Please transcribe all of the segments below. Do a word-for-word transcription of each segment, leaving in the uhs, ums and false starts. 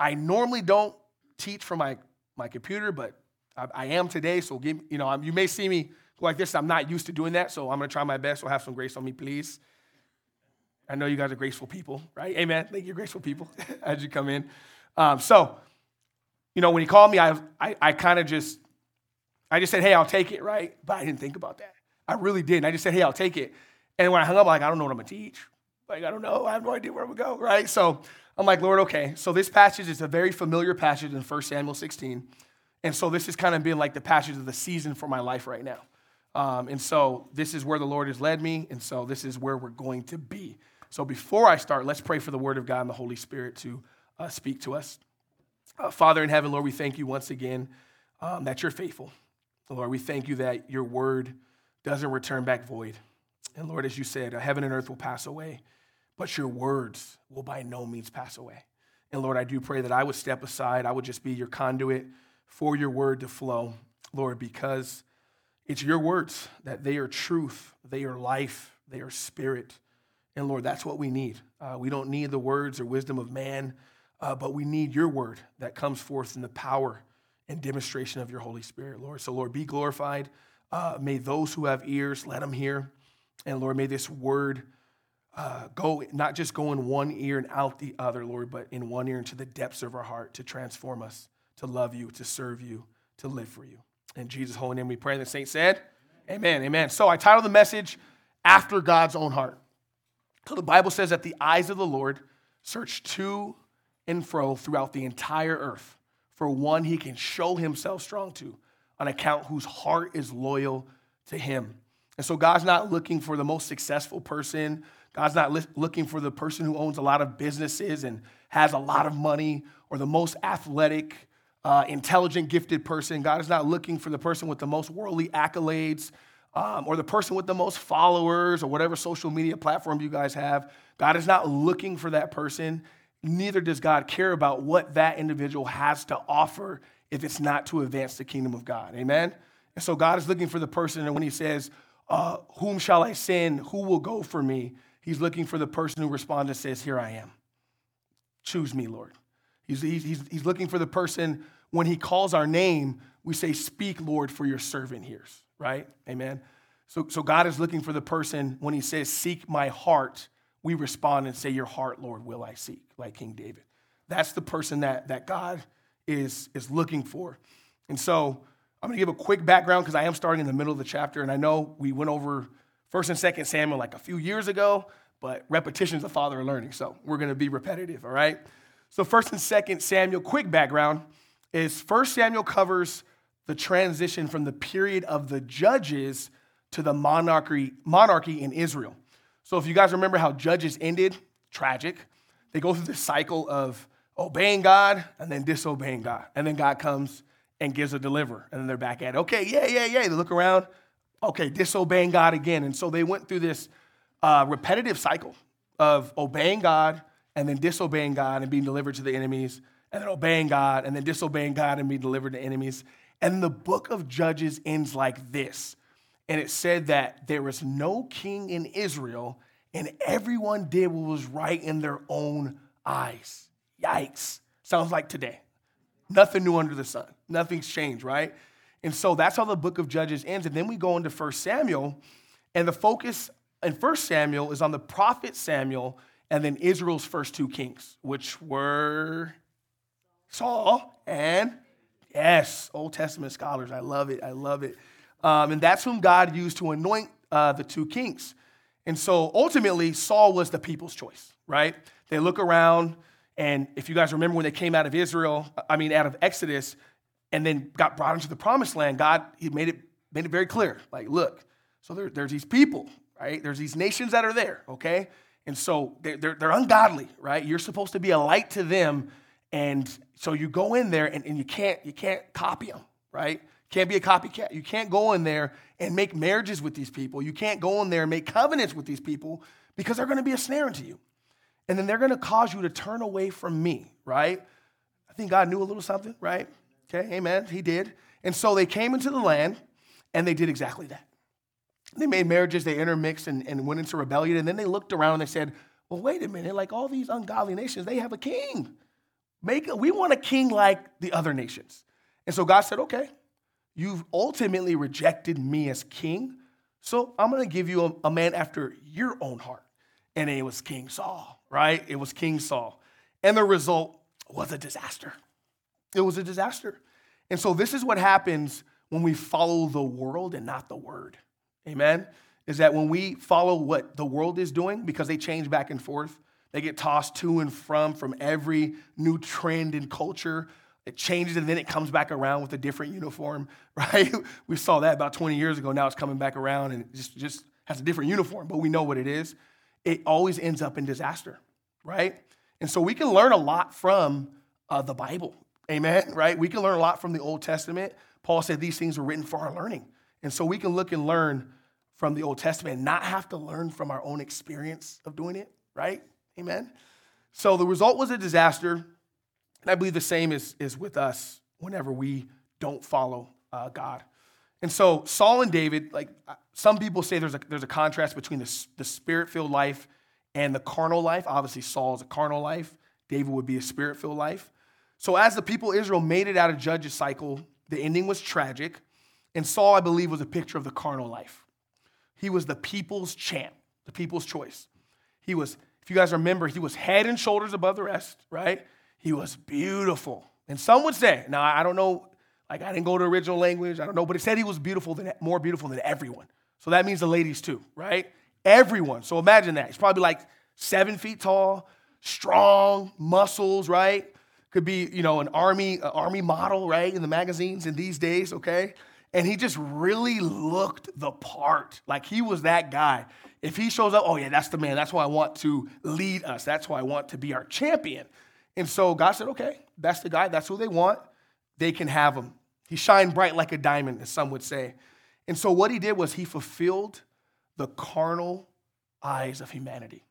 I normally don't teach from my, my computer, but I, I am today. So give you know, I'm, you may see me like this. I'm not used to doing that, so I'm gonna try my best. So have some grace on me, please. I know you guys are graceful people, right? Amen. I think you're graceful people as you come in. Um, so, you know, when he called me, I I, I kind of just, I just said, hey, I'll take it, right? But I didn't think about that. I really didn't. I just said, hey, I'll take it. And when I hung up, I'm like, I don't know what I'm going to teach. Like, I don't know. I have no idea where I'm going to go, right? So I'm like, Lord, okay. So this passage is a very familiar passage in First Samuel sixteen. And so this has kind of been like the passage of the season for my life right now. Um, and so this is where the Lord has led me. And so this is where we're going to be. So before I start, let's pray for the word of God and the Holy Spirit to uh, speak to us. Uh, Father in heaven, Lord, we thank you once again um, that you're faithful. Lord, we thank you that your word doesn't return back void. And Lord, as you said, heaven and earth will pass away, but your words will by no means pass away. And Lord, I do pray that I would step aside. I would just be your conduit for your word to flow, Lord, because it's your words that they are truth, they are life, they are spirit. And Lord, that's what we need. Uh, we don't need the words or wisdom of man, uh, but we need your word that comes forth in the power and demonstration of your Holy Spirit, Lord. So, Lord, be glorified. Uh, may those who have ears, let them hear. And, Lord, may this word uh, go, not just go in one ear and out the other, Lord, but in one ear into the depths of our heart to transform us, to love you, to serve you, to live for you. In Jesus' holy name we pray. And the saint said, amen. amen, amen. So I titled the message, After God's Own Heart. So the Bible says that the eyes of the Lord search to and fro throughout the entire earth for one he can show himself strong to, on account whose heart is loyal to him. And so God's not looking for the most successful person. God's not li- looking for the person who owns a lot of businesses and has a lot of money, or the most athletic, uh, intelligent, gifted person. God is not looking for the person with the most worldly accolades, um, or the person with the most followers, or whatever social media platform you guys have. God is not looking for that person. Neither does God care about what that individual has to offer if it's not to advance the kingdom of God. Amen? And so God is looking for the person, and when he says, uh, whom shall I send? Who will go for me? He's looking for the person who responds and says, here I am. Choose me, Lord. He's, he's, he's looking for the person, when he calls our name, we say, speak, Lord, for your servant hears. Right? Amen? So, so God is looking for the person, when he says, seek my heart, we respond and say, your heart, Lord, will I seek, like King David. That's the person that, that God is, is looking for. And so I'm going to give a quick background, because I am starting in the middle of the chapter. And I know we went over First and Second Samuel like a few years ago, but repetition is the father of learning. So we're going to be repetitive, all right? So First and Second Samuel, quick background, is First Samuel covers the transition from the period of the judges to the monarchy, monarchy in Israel. So if you guys remember how Judges ended, tragic. They go through this cycle of obeying God and then disobeying God. And then God comes and gives a deliverer. And then they're back at it. Okay, yeah, yeah, yeah. They look around. Okay, disobeying God again. And so they went through this uh, repetitive cycle of obeying God and then disobeying God and being delivered to the enemies, and then obeying God and then disobeying God and being delivered to enemies. And the book of Judges ends like this. And it said that there was no king in Israel, and everyone did what was right in their own eyes. Yikes. Sounds like today. Nothing new under the sun. Nothing's changed, right? And so that's how the book of Judges ends. And then we go into First Samuel, and the focus in First Samuel is on the prophet Samuel and then Israel's first two kings, which were Saul and, yes, Old Testament scholars. I love it. I love it. Um, and that's whom God used to anoint uh, the two kings. And so ultimately, Saul was the people's choice, right? They look around, and if you guys remember when they came out of Israel, I mean, out of Exodus, and then got brought into the promised land, God, he made it made it very clear. Like, look, so there, there's these people, right? There's these nations that are there, okay? And so they're, they're, they're ungodly, right? You're supposed to be a light to them. And so you go in there, and, and you can't you can't copy them, right? Can't be a copycat. You can't go in there and make marriages with these people. You can't go in there and make covenants with these people, because they're going to be a snare to you. And then they're going to cause you to turn away from me, right? I think God knew a little something, right? Okay, amen. He did. And so they came into the land, and they did exactly that. They made marriages, they intermixed and, and went into rebellion. And then they looked around and they said, well, wait a minute, like all these ungodly nations, they have a king. Make a, we want a king like the other nations. And so God said, okay, you've ultimately rejected me as king, so I'm going to give you a, a man after your own heart. And it was King Saul, right? It was King Saul. And the result was a disaster. It was a disaster. And so this is what happens when we follow the world and not the word. Amen? Is that when we follow what the world is doing, because they change back and forth, they get tossed to and from from every new trend in culture. It changes and then it comes back around with a different uniform, right? We saw that about twenty years ago. Now it's coming back around and it just, just has a different uniform, but we know what it is. It always ends up in disaster, right? And so we can learn a lot from uh, the Bible, amen, right? We can learn a lot from the Old Testament. Paul said these things were written for our learning. And so we can look and learn from the Old Testament and not have to learn from our own experience of doing it, right? Amen. So the result was a disaster. And I believe the same is, is with us whenever we don't follow uh, God. And so Saul and David, like some people say there's a, there's a contrast between the, the spirit-filled life and the carnal life. Obviously, Saul is a carnal life. David would be a spirit-filled life. So as the people of Israel made it out of Judges cycle, the ending was tragic. And Saul, I believe, was a picture of the carnal life. He was the people's champ, the people's choice. He was, if you guys remember, he was head and shoulders above the rest, right? He was beautiful. And some would say, now I don't know, like I didn't go to original language, I don't know, but it said he was beautiful, than, more beautiful than everyone. So that means the ladies too, right? Everyone. So imagine that. He's probably like seven feet tall, strong, muscles, right? Could be, you know, an army, an army model, right? In the magazines in these days, okay? And he just really looked the part. Like he was that guy. If he shows up, oh yeah, that's the man. That's why I want to lead us. That's why I want to be our champion. And so God said, okay, that's the guy. That's who they want. They can have him. He shined bright like a diamond, as some would say. And so what he did was he fulfilled the carnal eyes of humanity.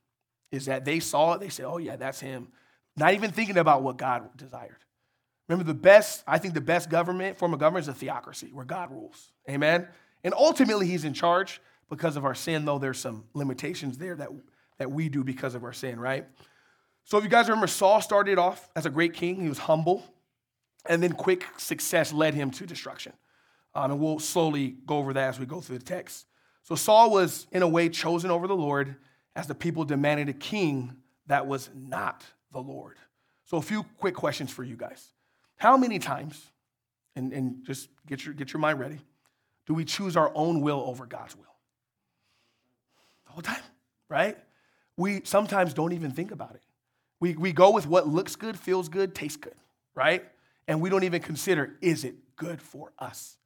Is that they saw it. They said, oh yeah, that's him. Not even thinking about what God desired. Remember, the best, I think the best government, form of government is a theocracy where God rules. Amen? And ultimately, he's in charge because of our sin, though there's some limitations there that, that we do because of our sin, right? So if you guys remember, Saul started off as a great king. He was humble. And then quick success led him to destruction. Um, and we'll slowly go over that as we go through the text. So Saul was, in a way, chosen over the Lord as the people demanded a king that was not the Lord. So a few quick questions for you guys. How many times, and, and just get your get your mind ready, do we choose our own will over God's will? The whole time, right? We sometimes don't even think about it. We we go with what looks good, feels good, tastes good, right? And we don't even consider, is it good for us?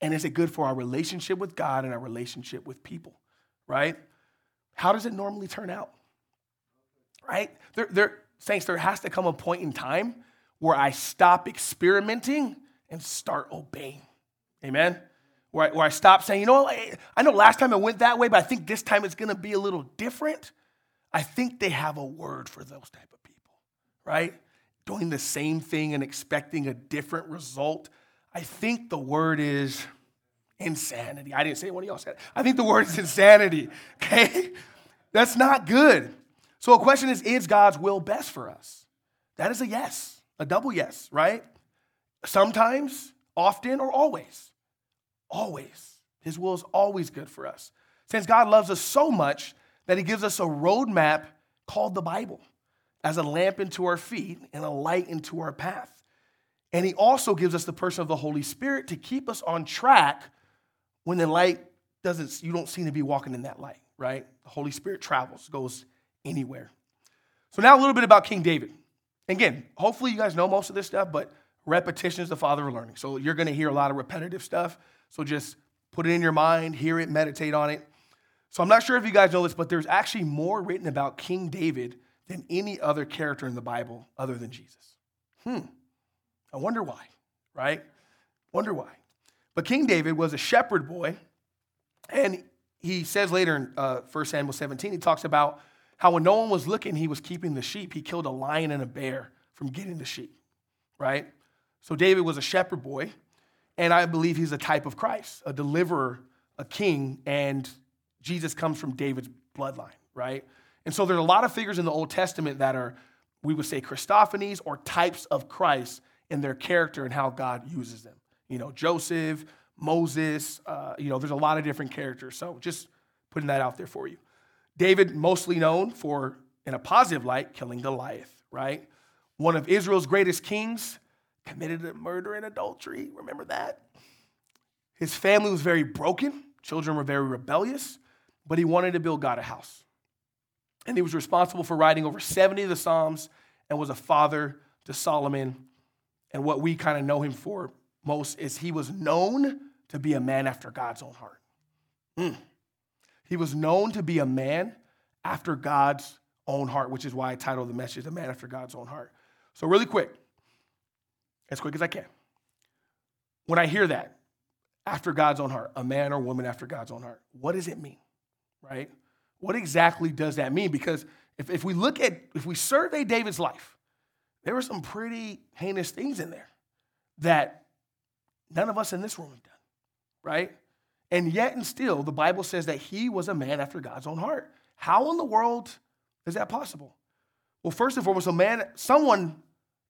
And is it good for our relationship with God and our relationship with people, right? How does it normally turn out, right? There, there, saints, there has to come a point in time where I stop experimenting and start obeying, amen? Where I, where I stop saying, you know, I, I know last time it went that way, but I think this time it's gonna be a little different. I think they have a word for those type of people, right? Doing the same thing and expecting a different result. I think the word is insanity. I didn't say it, one of y'all said it. I think the word is insanity, okay? That's not good. So a question is, is God's will best for us? That is a yes. A double yes, right? Sometimes, often, or always. Always. His will is always good for us. Since God loves us so much that he gives us a roadmap called the Bible as a lamp into our feet and a light into our path. And he also gives us the person of the Holy Spirit to keep us on track when the light doesn't, you don't seem to be walking in that light, right? The Holy Spirit travels, goes anywhere. So now a little bit about King David. Again, hopefully you guys know most of this stuff, but repetition is the father of learning. So you're going to hear a lot of repetitive stuff. So just put it in your mind, hear it, meditate on it. So I'm not sure if you guys know this, but there's actually more written about King David than any other character in the Bible other than Jesus. Hmm. I wonder why, right? Wonder why. But King David was a shepherd boy. And he says later in uh, First Samuel seventeen, he talks about how when no one was looking, he was keeping the sheep. He killed a lion and a bear from getting the sheep, right? So David was a shepherd boy, and I believe he's a type of Christ, a deliverer, a king, and Jesus comes from David's bloodline, right? And so there's a lot of figures in the Old Testament that are we would say Christophanies or types of Christ in their character and how God uses them. You know, Joseph, Moses, uh, you know, there's a lot of different characters. So just putting that out there for you. David, mostly known for, in a positive light, killing Goliath, right? One of Israel's greatest kings committed a murder and adultery. Remember that? His family was very broken. Children were very rebellious, but he wanted to build God a house. And he was responsible for writing over seventy of the Psalms and was a father to Solomon. And what we kind of know him for most is he was known to be a man after God's own heart. Mm. He was known to be a man after God's own heart, which is why I titled the message, "A Man After God's Own Heart." So really quick, as quick as I can, when I hear that, after God's own heart, a man or woman after God's own heart, what does it mean, right? What exactly does that mean? Because if, if we look at, if we survey David's life, there were some pretty heinous things in there that none of us in this room have done, right? And yet and still, the Bible says that he was a man after God's own heart. How in the world is that possible? Well, first and foremost, a man, someone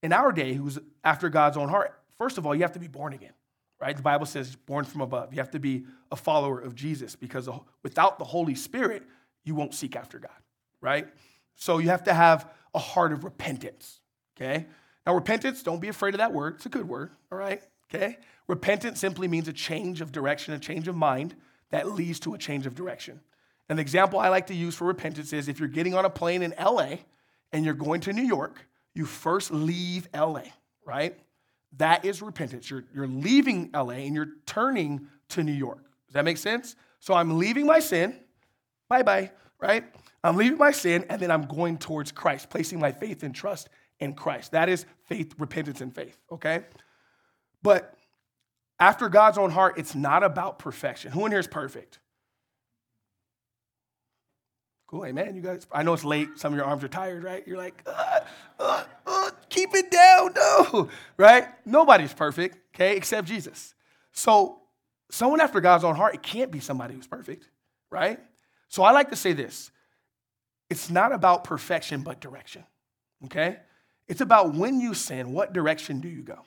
in our day who's after God's own heart, first of all, you have to be born again, right? The Bible says born from above. You have to be a follower of Jesus because without the Holy Spirit, you won't seek after God, right? So you have to have a heart of repentance, okay? Now, repentance, don't be afraid of that word. It's a good word, all right, okay? Repentance simply means a change of direction, a change of mind that leads to a change of direction. An example I like to use for repentance is if you're getting on a plane in L A and you're going to New York, you first leave L A, right? That is repentance. You're, you're leaving L A and you're turning to New York. Does that make sense? So I'm leaving my sin. Bye-bye, right? I'm leaving my sin, and then I'm going towards Christ, placing my faith and trust in Christ. That is faith, repentance, and faith, okay? But after God's own heart, it's not about perfection. Who in here is perfect? Cool, amen, you guys. I know it's late. Some of your arms are tired, right? You're like, uh, uh, uh, keep it down, no, right? Nobody's perfect, okay, except Jesus. So someone after God's own heart, it can't be somebody who's perfect, right? So I like to say this, it's not about perfection, but direction, okay? It's about when you sin, what direction do you go?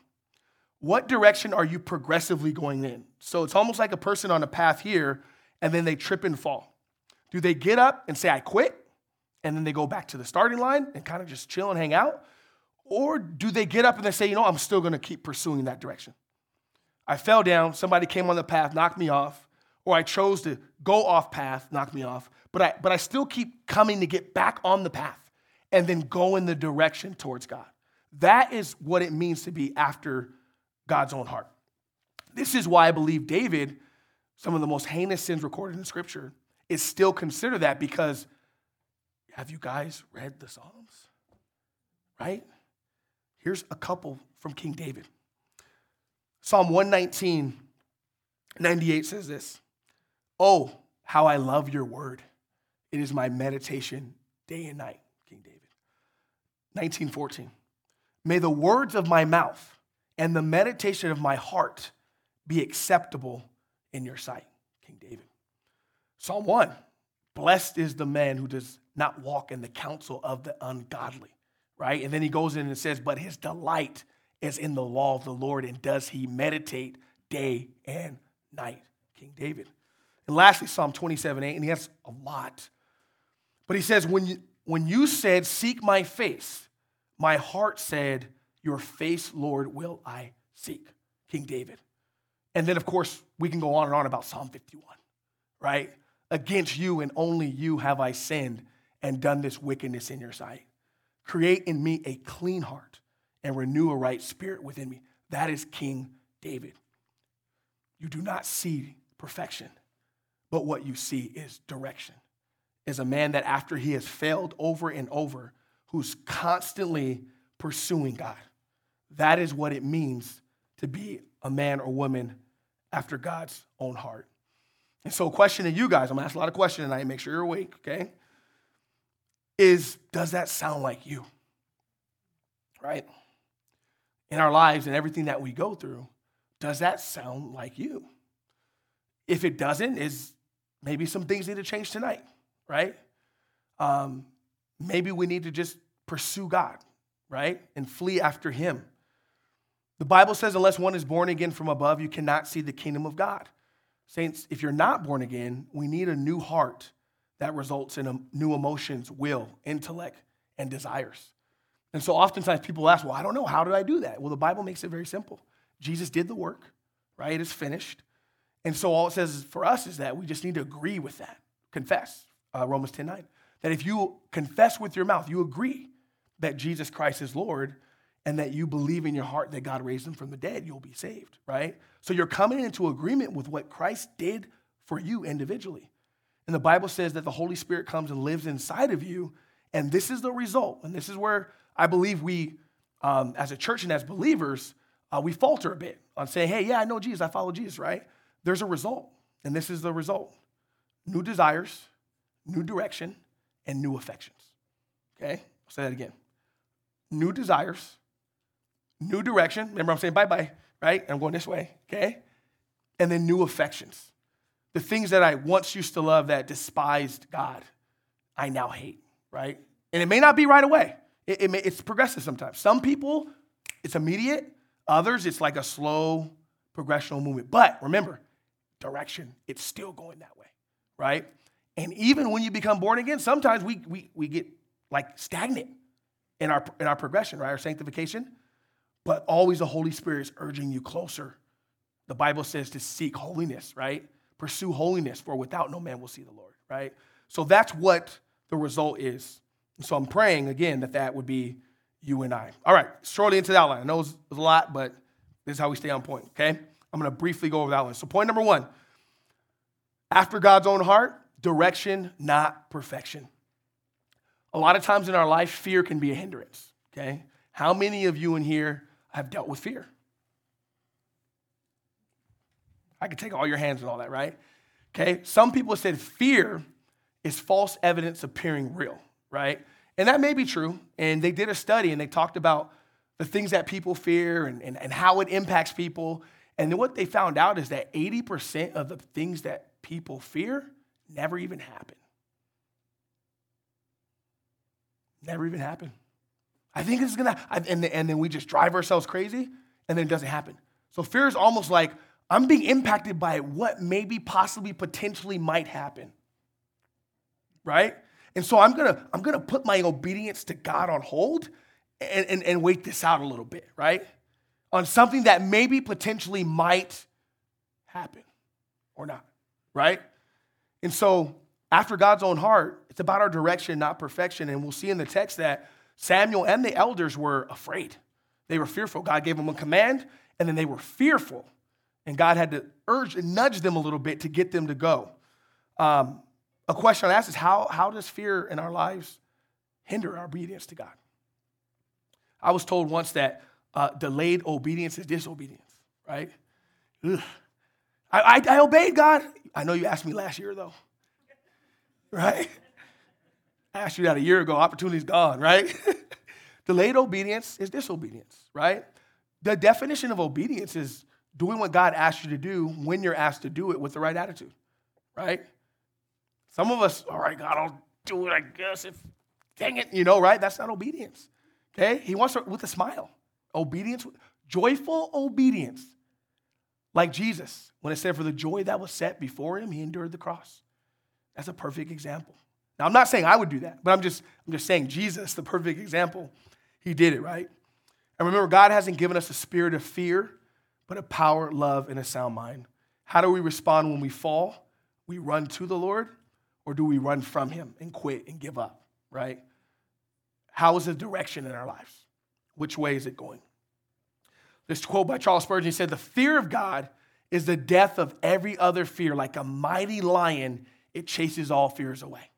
What direction are you progressively going in? So it's almost like a person on a path here, and then they trip and fall. Do they get up and say, I quit, and then they go back to the starting line and kind of just chill and hang out? Or do they get up and they say, you know, I'm still going to keep pursuing that direction. I fell down, somebody came on the path, knocked me off, or I chose to go off path, knock me off, but I but I still keep coming to get back on the path and then go in the direction towards God. That is what it means to be after God's own heart. This is why I believe David, some of the most heinous sins recorded in Scripture, is still considered that because, have you guys read the Psalms? Right? Here's a couple from King David. Psalm one nineteen, ninety-eight says this. Oh, how I love your word. It is my meditation day and night, King David. nineteen fourteen, may the words of my mouth and the meditation of my heart be acceptable in your sight, King David. Psalm one, blessed is the man who does not walk in the counsel of the ungodly, right? And then he goes in and says, but his delight is in the law of the Lord, and does he meditate day and night, King David. And lastly, Psalm twenty-seven, eight, and he has a lot. But he says, when you, when you said, seek my face, my heart said, your face, Lord, will I seek, King David. And then, of course, we can go on and on about Psalm fifty-one, right? Against you and only you have I sinned and done this wickedness in your sight. Create in me a clean heart and renew a right spirit within me. That is King David. You do not see perfection. But what you see is direction, is a man that after he has failed over and over, who's constantly pursuing God. That is what it means to be a man or woman after God's own heart. And so a question to you guys, I'm going to ask a lot of questions tonight, make sure you're awake, okay, is does that sound like you, right? In our lives and everything that we go through, does that sound like you? If it doesn't, is maybe some things need to change tonight, right? Um, maybe we need to just pursue God right? And flee after him. The Bible says unless one is born again from above, you cannot see the kingdom of God. Saints, if you're not born again, we need a new heart that results in new emotions, will, intellect, and desires. And so oftentimes people ask, well, I don't know, how did I do that? Well, the Bible makes it very simple. Jesus did the work, right? It is finished. And so all it says for us is that we just need to agree with that. Confess, uh, Romans ten nine, that if you confess with your mouth, you agree that Jesus Christ is Lord, and that you believe in your heart that God raised him from the dead, you'll be saved, right? So you're coming into agreement with what Christ did for you individually. And the Bible says that the Holy Spirit comes and lives inside of you, and this is the result. And this is where I believe we, um, as a church and as believers, uh, we falter a bit on saying, hey, yeah, I know Jesus, I follow Jesus, right? There's a result, and this is the result. New desires, new direction, and new affections, okay? I'll say that again. New desires, new direction. Remember, I'm saying bye-bye, right? I'm going this way, okay? And then new affections. The things that I once used to love that despised God, I now hate, right? And it may not be right away. It, it may, it's progressive sometimes. Some people, it's immediate. Others, it's like a slow progressional movement. But remember, direction, it's still going that way, right? And even when you become born again, sometimes we we we get like stagnant in our in our progression, right? Our sanctification. But always the Holy Spirit is urging you closer. The Bible says to seek holiness, right? Pursue holiness, for without no man will see the Lord, right? So that's what the result is. And so I'm praying, again, that that would be you and I. All right, shortly into the outline. I know it was a lot, but this is how we stay on point, okay? I'm going to briefly go over that one. So point number one, after God's own heart, direction, not perfection. A lot of times in our life, fear can be a hindrance, okay? How many of you in here have dealt with fear? I could take all your hands and all that, right? Okay, some people said fear is false evidence appearing real, right? And that may be true. And they did a study and they talked about the things that people fear and, and, and how it impacts people. And then what they found out is that eighty percent of the things that people fear never even happen. Never even happen. I think this is going to, and then we just drive ourselves crazy and then it doesn't happen. So fear is almost like, I'm being impacted by what maybe, possibly, potentially might happen, right? And so I'm gonna I'm gonna put my obedience to God on hold and, and, and wait this out a little bit, right? On something that maybe, potentially might happen or not, right? And so after God's own heart, it's about our direction, not perfection. And we'll see in the text that Samuel and the elders were afraid. They were fearful. God gave them a command, and then they were fearful. And God had to urge and nudge them a little bit to get them to go. Um, a question I ask is, how, how does fear in our lives hinder our obedience to God? I was told once that uh, delayed obedience is disobedience, right? I, I, I obeyed God. I know you asked me last year, though, right? I asked you that a year ago. Opportunity's gone, right? Delayed obedience is disobedience, right? The definition of obedience is doing what God asks you to do when you're asked to do it with the right attitude, right? Some of us, all right, God, I'll do it, I guess, if, dang it, you know, right? That's not obedience, okay? He wants to, with a smile, obedience, joyful obedience, like Jesus, when it said, for the joy that was set before him, he endured the cross. That's a perfect example. Now, I'm not saying I would do that, but I'm just, I'm just saying Jesus, the perfect example, he did it, right? And remember, God hasn't given us a spirit of fear, but a power, love, and a sound mind. How do we respond when we fall? We run to the Lord, or do we run from him and quit and give up, right? How is the direction in our lives? Which way is it going? This quote by Charles Spurgeon, he said, the fear of God is the death of every other fear. Like a mighty lion, it chases all fears away.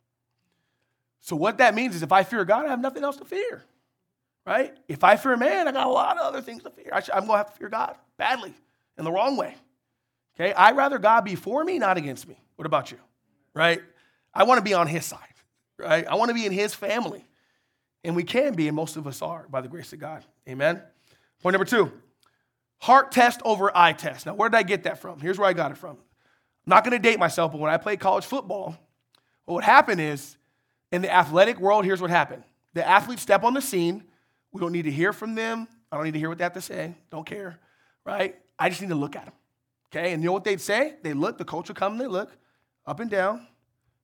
So what that means is if I fear God, I have nothing else to fear, right? If I fear man, I got a lot of other things to fear. I should, I'm going to have to fear God. Badly, in the wrong way, okay? I'd rather God be for me, not against me. What about you, right? I want to be on his side, right? I want to be in his family, and we can be, and most of us are, by the grace of God, amen? Point number two, heart test over eye test. Now, where did I get that from? Here's where I got it from. I'm not going to date myself, but when I played college football, well, what happened is, in the athletic world, here's what happened. The athletes step on the scene, We don't need to hear from them. I don't need to hear what they have to say. Don't care, right? I just need to look at them, okay? And you know what they'd say? They look. The culture come, they look up and down.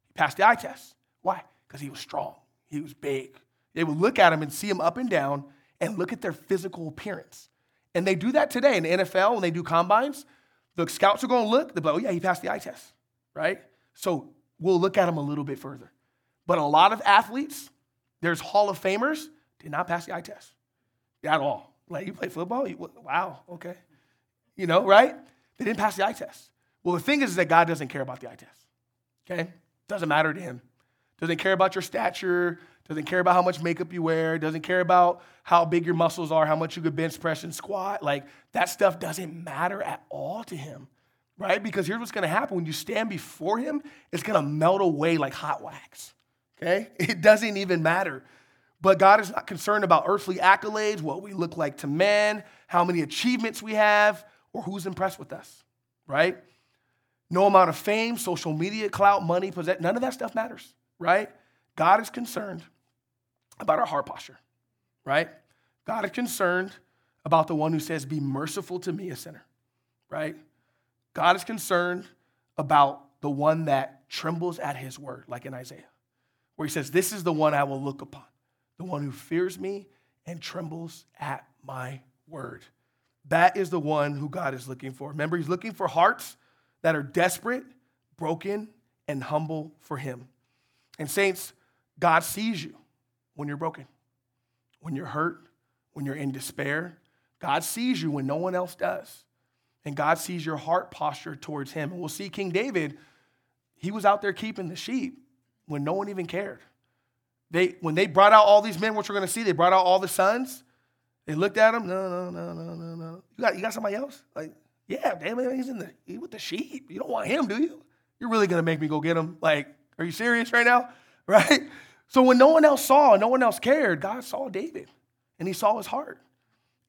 He passed the eye test. Why? Because he was strong. He was big. They would look at him and see him up and down and look at their physical appearance. And they do that today in the N F L when they do combines. The scouts are going to look. They'll be like, oh, yeah, he passed the eye test, right? So we'll look at him a little bit further. But a lot of athletes, there's Hall of Famers, did not pass the eye test at all. Like, you play football? You, wow, okay. You know, right? They didn't pass the eye test. Well, the thing is, is that God doesn't care about the eye test, okay? Doesn't matter to him. Doesn't care about your stature. Doesn't care about how much makeup you wear. Doesn't care about how big your muscles are, how much you could bench press and squat. Like, that stuff doesn't matter at all to him, right? Because here's what's going to happen. When you stand before him, it's going to melt away like hot wax, okay? It doesn't even matter. But God is not concerned about earthly accolades, what we look like to men, how many achievements we have, or who's impressed with us, right? No amount of fame, social media, clout, money, possess- none of that stuff matters, right? God is concerned about our heart posture, right? God is concerned about the one who says, be merciful to me, a sinner, right? God is concerned about the one that trembles at his word, like in Isaiah, where he says, this is the one I will look upon, the one who fears me and trembles at my word. That is the one who God is looking for. Remember, he's looking for hearts that are desperate, broken, and humble for him. And saints, God sees you when you're broken, when you're hurt, when you're in despair. God sees you when no one else does. And God sees your heart posture towards him. And we'll see King David, he was out there keeping the sheep when no one even cared. They, when they brought out all these men, which we're going to see, they brought out all the sons. They looked at him. No, no, no, no, no, no. You got, you got somebody else? Like, yeah, damn it, he's in the, he with the sheep. You don't want him, do you? You're really going to make me go get him. Like, are you serious right now? Right? So when no one else saw, no one else cared, God saw David, and he saw his heart.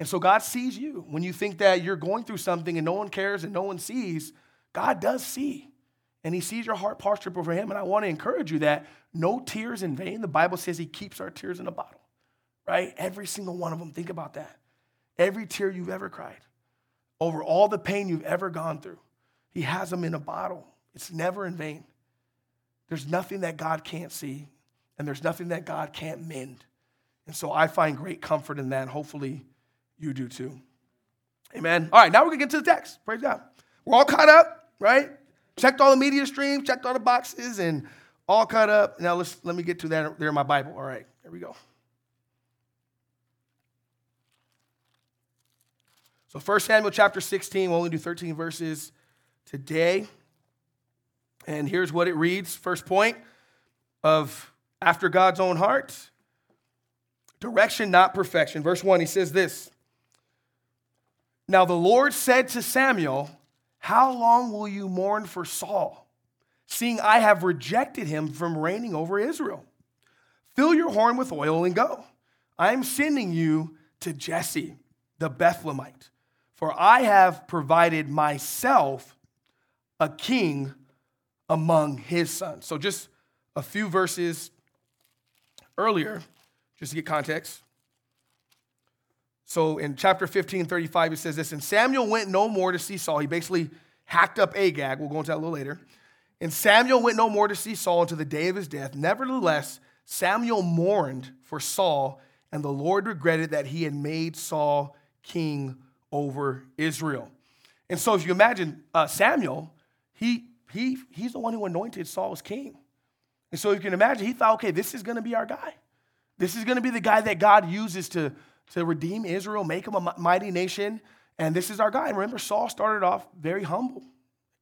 And so God sees you. When you think that you're going through something and no one cares and no one sees, God does see, and he sees your heart posture before him. And I want to encourage you that no tears in vain. The Bible says he keeps our tears in a bottle, right? Every single one of them. Think about that. Every tear you've ever cried, over all the pain you've ever gone through, he has them in a bottle. It's never in vain. There's nothing that God can't see, and there's nothing that God can't mend. And so I find great comfort in that, and hopefully you do too. Amen. All right, now we're going to get to the text. Praise God. We're all caught up, right? Checked all the media streams, checked all the boxes, and all caught up. Now let's let me get to that there in my Bible. All right, there we go. So First Samuel chapter sixteen, we'll only do thirteen verses today. And here's what it reads. First point of after God's own heart, direction, not perfection. Verse one, he says this. Now the Lord said to Samuel, how long will you mourn for Saul, seeing I have rejected him from reigning over Israel? Fill your horn with oil and go. I am sending you to Jesse, the Bethlehemite, for I have provided myself a king among his sons. So just a few verses earlier, just to get context. So in chapter fifteen, thirty-five, it says this, and Samuel went no more to see Saul. He basically hacked up Agag. We'll go into that a little later. And Samuel went no more to see Saul until the day of his death. Nevertheless, Samuel mourned for Saul, and the Lord regretted that he had made Saul king over Israel. And so if you imagine uh, Samuel, he He, he's the one who anointed Saul as king. And so you can imagine, he thought, okay, this is going to be our guy. This is going to be the guy that God uses to, to redeem Israel, make him a mighty nation, and this is our guy. And remember, Saul started off very humble,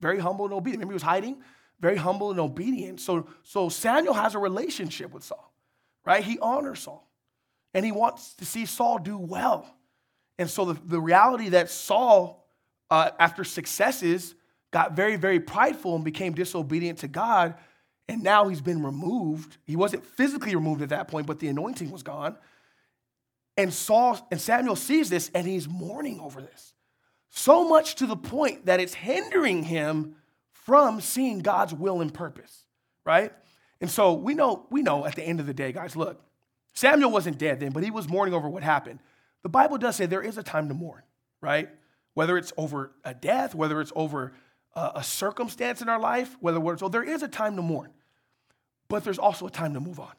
very humble and obedient. Remember, he was hiding, very humble and obedient. So, so Samuel has a relationship with Saul, right? He honors Saul, and he wants to see Saul do well. And so the, the reality that Saul, uh, after successes, got very, very prideful and became disobedient to God, and now he's been removed. He wasn't physically removed at that point, but the anointing was gone. And Saul and Samuel sees this, and he's mourning over this. So much to the point that it's hindering him from seeing God's will and purpose, right? And so we know, we know at the end of the day, guys, look, Samuel wasn't dead then, but he was mourning over what happened. The Bible does say there is a time to mourn, right? Whether it's over a death, whether it's over a circumstance in our life, whether we're, so there is a time to mourn, but there's also a time to move on,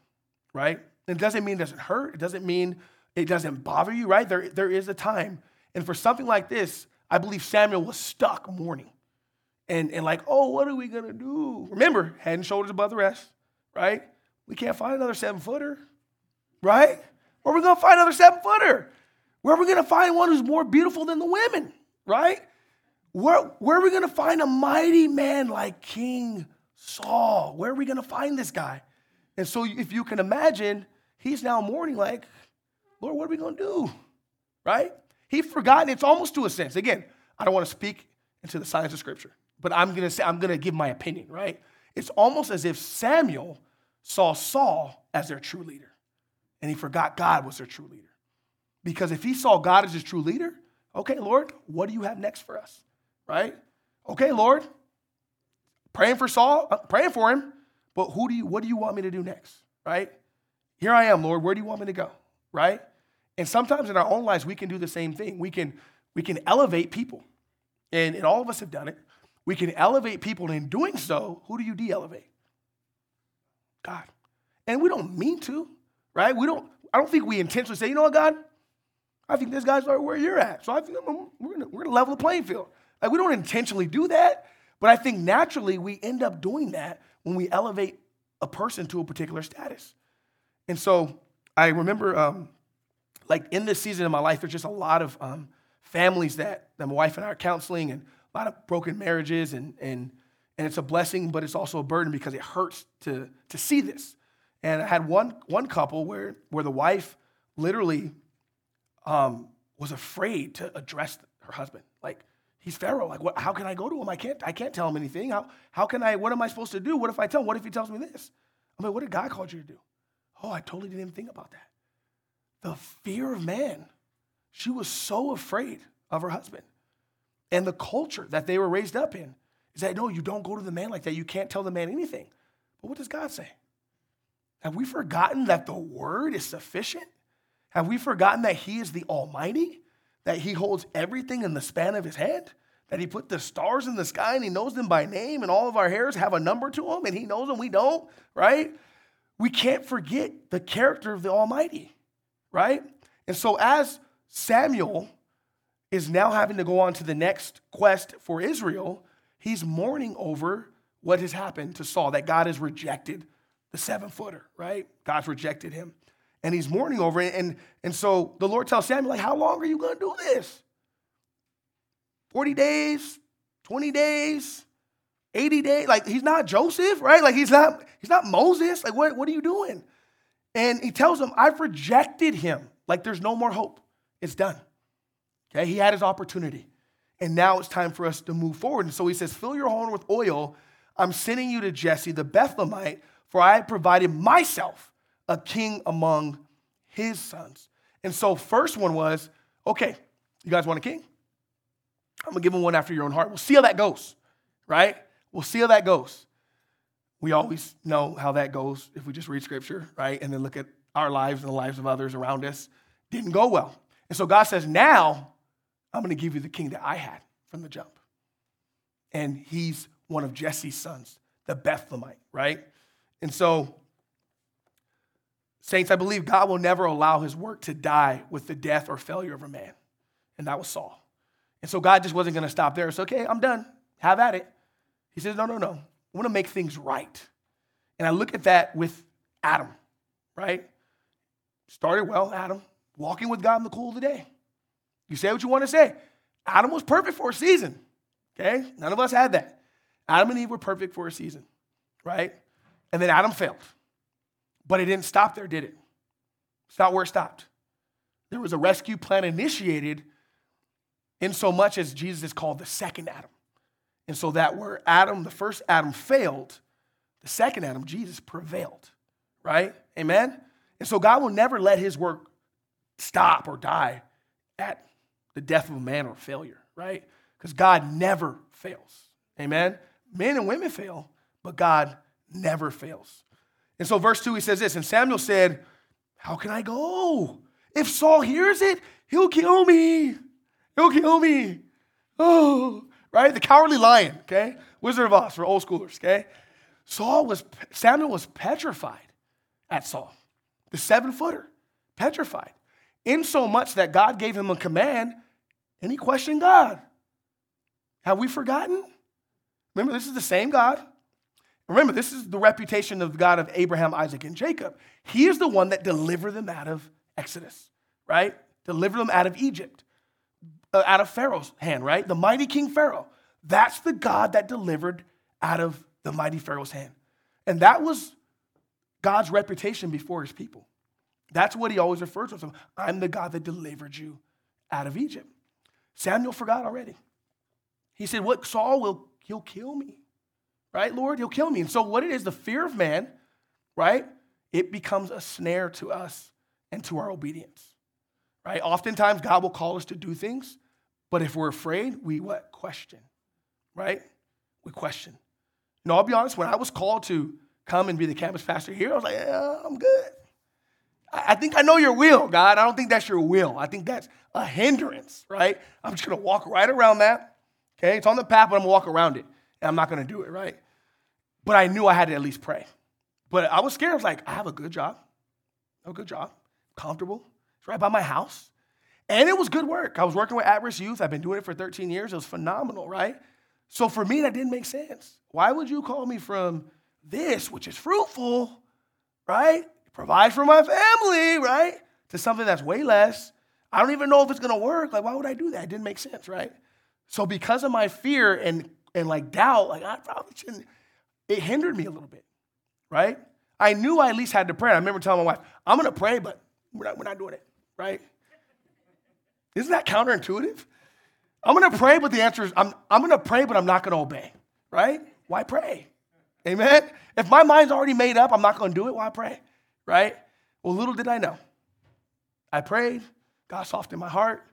right? And it doesn't mean it doesn't hurt. It doesn't mean it doesn't bother you, right? There, there is a time. And for something like this, I believe Samuel was stuck mourning. And, and like, oh, what are we going to do? Remember, head and shoulders above the rest, right? We can't find another seven-footer, right? Where are we going to find another seven-footer? Where are we going to find one who's more beautiful than the women, right? Where, where are we going to find a mighty man like King Saul? Where are we going to find this guy? And so if you can imagine, he's now mourning like, Lord, what are we going to do, right? He's forgotten. It's almost to a sense. Again, I don't want to speak into the science of Scripture, but I'm going to say, I'm going to give my opinion, right? It's almost as if Samuel saw Saul as their true leader, and he forgot God was their true leader. Because if he saw God as his true leader, okay, Lord, what do you have next for us? Right? Okay, Lord, praying for Saul, praying for him, but who do you, what do you want me to do next? Right? Here I am, Lord, where do you want me to go? Right? And sometimes in our own lives, we can do the same thing. We can, we can elevate people, and, and all of us have done it. We can elevate people, and in doing so, who do you de-elevate? God. And we don't mean to, right? We don't, I don't think we intentionally say, you know what, God? I think this guy's right where you're at, so I think I'm, we're gonna, we're gonna level the playing field. Like, we don't intentionally do that, but I think naturally we end up doing that when we elevate a person to a particular status. And so I remember, um, like, in this season of my life, there's just a lot of um, families that, that my wife and I are counseling, and a lot of broken marriages, and and and it's a blessing, but it's also a burden because it hurts to to see this. And I had one one couple where where the wife literally um, was afraid to address her husband, like, he's Pharaoh. Like, what, how can I go to him? I can't, I can't tell him anything. How, how can I, what am I supposed to do? What if I tell him? What if he tells me this? I'm like, what did God call you to do? Oh, I totally didn't even think about that. The fear of man. She was so afraid of her husband. And the culture that they were raised up in is that, no, you don't go to the man like that. You can't tell the man anything. But what does God say? Have we forgotten that the word is sufficient? Have we forgotten that he is the Almighty? That he holds everything in the span of his hand, that he put the stars in the sky and he knows them by name, and all of our hairs have a number to them, and he knows them, we don't, right? We can't forget the character of the Almighty, right? And so as Samuel is now having to go on to the next quest for Israel, he's mourning over what has happened to Saul, that God has rejected the seven-footer, right? God's rejected him. And he's mourning over it. And, and so the Lord tells Samuel, like, how long are you going to do this? forty days, twenty days, eighty days. Like, he's not Joseph, right? Like, he's not, he's not Moses. Like, what, what are you doing? And he tells him, I've rejected him. Like, there's no more hope. It's done. Okay, he had his opportunity. And now it's time for us to move forward. And so he says, fill your horn with oil. I'm sending you to Jesse, the Bethlehemite, for I have provided myself a king among his sons. And so first one was, okay, you guys want a king? I'm going to give him one after your own heart. We'll see how that goes, right? We'll see how that goes. We always know how that goes if we just read Scripture, right? And then look at our lives and the lives of others around us. Didn't go well. And so God says, now I'm going to give you the king that I had from the jump. And he's one of Jesse's sons, the Bethlehemite, right? And so, saints, I believe God will never allow his work to die with the death or failure of a man. And that was Saul. And so God just wasn't going to stop there. It's okay, I'm done. Have at it. He says, no, no, no. I want to make things right. And I look at that with Adam, right? Started well, Adam, walking with God in the cool of the day. You say what you want to say. Adam was perfect for a season, okay? None of us had that. Adam and Eve were perfect for a season, right? And then Adam failed. But it didn't stop there, did it? It's not where it stopped. There was a rescue plan initiated in so much as Jesus is called the second Adam. And so that where Adam, the first Adam failed, the second Adam, Jesus, prevailed, right? Amen? And so God will never let his work stop or die at the death of a man or failure, right? Because God never fails, amen? Men and women fail, but God never fails. And so verse two, he says this, and Samuel said, How can I go? If Saul hears it, he'll kill me. He'll kill me. Oh, right? The cowardly lion, okay? Wizard of Oz for old schoolers, okay? Saul was, Samuel was petrified at Saul, the seven-footer, petrified, insomuch that God gave him a command, and he questioned God. Have we forgotten? Remember, this is the same God. Remember, this is the reputation of the God of Abraham, Isaac, and Jacob. He is the one that delivered them out of Exodus, right? Delivered them out of Egypt, uh, out of Pharaoh's hand, right? The mighty King Pharaoh. That's the God that delivered out of the mighty Pharaoh's hand. And that was God's reputation before his people. That's what he always refers to himself. I'm the God that delivered you out of Egypt. Samuel forgot already. He said, what Saul will, he'll kill me. Right, Lord? He'll kill me. And so what it is, the fear of man, right, it becomes a snare to us and to our obedience, right? Oftentimes, God will call us to do things, but if we're afraid, we what? Question, right? We question. You know, I'll be honest, when I was called to come and be the campus pastor here, I was like, yeah, I'm good. I think I know your will, God. I don't think that's your will. I think that's a hindrance, right? I'm just going to walk right around that, okay? It's on the path, but I'm going to walk around it. And I'm not going to do it, right? But I knew I had to at least pray. But I was scared. I was like, I have a good job. I have a good job. Comfortable. It's right by my house. And it was good work. I was working with at-risk youth. I've been doing it for thirteen years. It was phenomenal, right? So for me, that didn't make sense. Why would you call me from this, which is fruitful, right? Provide for my family, right? To something that's way less. I don't even know if it's going to work. Like, why would I do that? It didn't make sense, right? So because of my fear and And like doubt, like I probably shouldn't, it hindered me a little bit, right? I knew I at least had to pray. I remember telling my wife, I'm going to pray, but we're not, we're not doing it, right? Isn't that counterintuitive? I'm going to pray, but the answer is I'm, I'm going to pray, but I'm not going to obey, right? Why pray? Amen? If my mind's already made up, I'm not going to do it, why pray, right? Well, little did I know. I prayed. God softened my heart.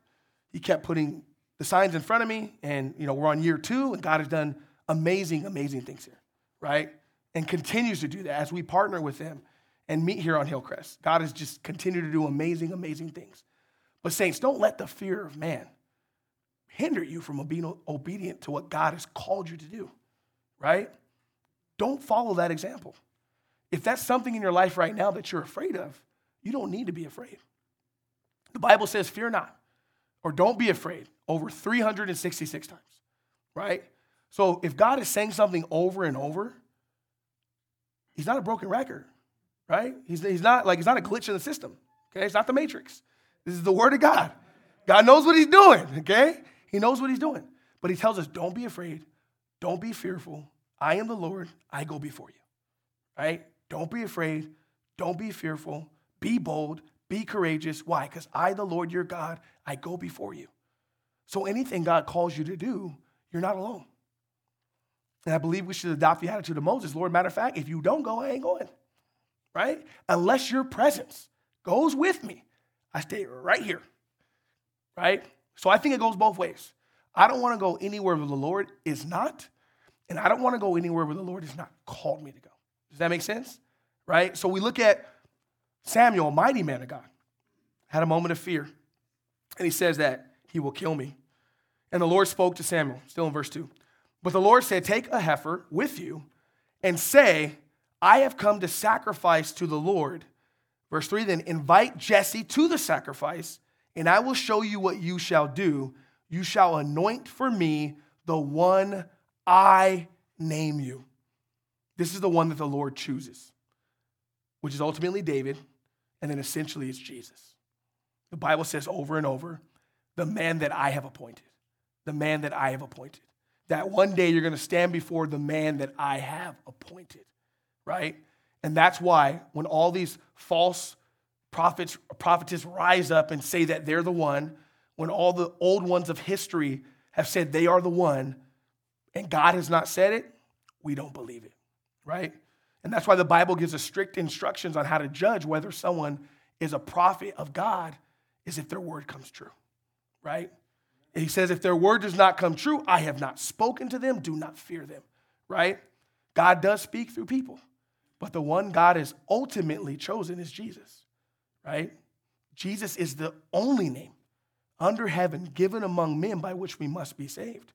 He kept putting the signs in front of me, and you know we're on year two, and God has done amazing, amazing things here, right? And continues to do that as we partner with them and meet here on Hillcrest. God has just continued to do amazing, amazing things. But saints, don't let the fear of man hinder you from being obedient to what God has called you to do, right? Don't follow that example. If that's something in your life right now that you're afraid of, you don't need to be afraid. The Bible says, fear not, or don't be afraid, over three hundred sixty-six times, right? So if God is saying something over and over, he's not a broken record, right? He's, he's not like, he's not a glitch in the system, okay? It's not the Matrix. This is the word of God. God knows what he's doing, okay? He knows what he's doing. But he tells us, don't be afraid. Don't be fearful. I am the Lord. I go before you, right? Don't be afraid. Don't be fearful. Be bold. Be courageous. Why? Because I, the Lord, your God, I go before you. So anything God calls you to do, you're not alone. And I believe we should adopt the attitude of Moses. Lord, matter of fact, if you don't go, I ain't going, right? Unless your presence goes with me, I stay right here, right? So I think it goes both ways. I don't want to go anywhere where the Lord is not, and I don't want to go anywhere where the Lord has not called me to go. Does that make sense? Right? So we look at Samuel, a mighty man of God, had a moment of fear. And he says that he will kill me. And the Lord spoke to Samuel, still in verse two. But the Lord said, take a heifer with you and say, I have come to sacrifice to the Lord. Verse three, then invite Jesse to the sacrifice, and I will show you what you shall do. You shall anoint for me the one I name you. This is the one that the Lord chooses, which is ultimately David, and then essentially it's Jesus. The Bible says over and over, the man that I have appointed, the man that I have appointed, that one day you're going to stand before the man that I have appointed, right? And that's why when all these false prophets, prophetess rise up and say that they're the one, when all the old ones of history have said they are the one, and God has not said it, we don't believe it, right? And that's why the Bible gives us strict instructions on how to judge whether someone is a prophet of God is if their word comes true, right? And he says, if their word does not come true, I have not spoken to them, do not fear them, right? God does speak through people, but the one God has ultimately chosen is Jesus, right? Jesus is the only name under heaven given among men by which we must be saved.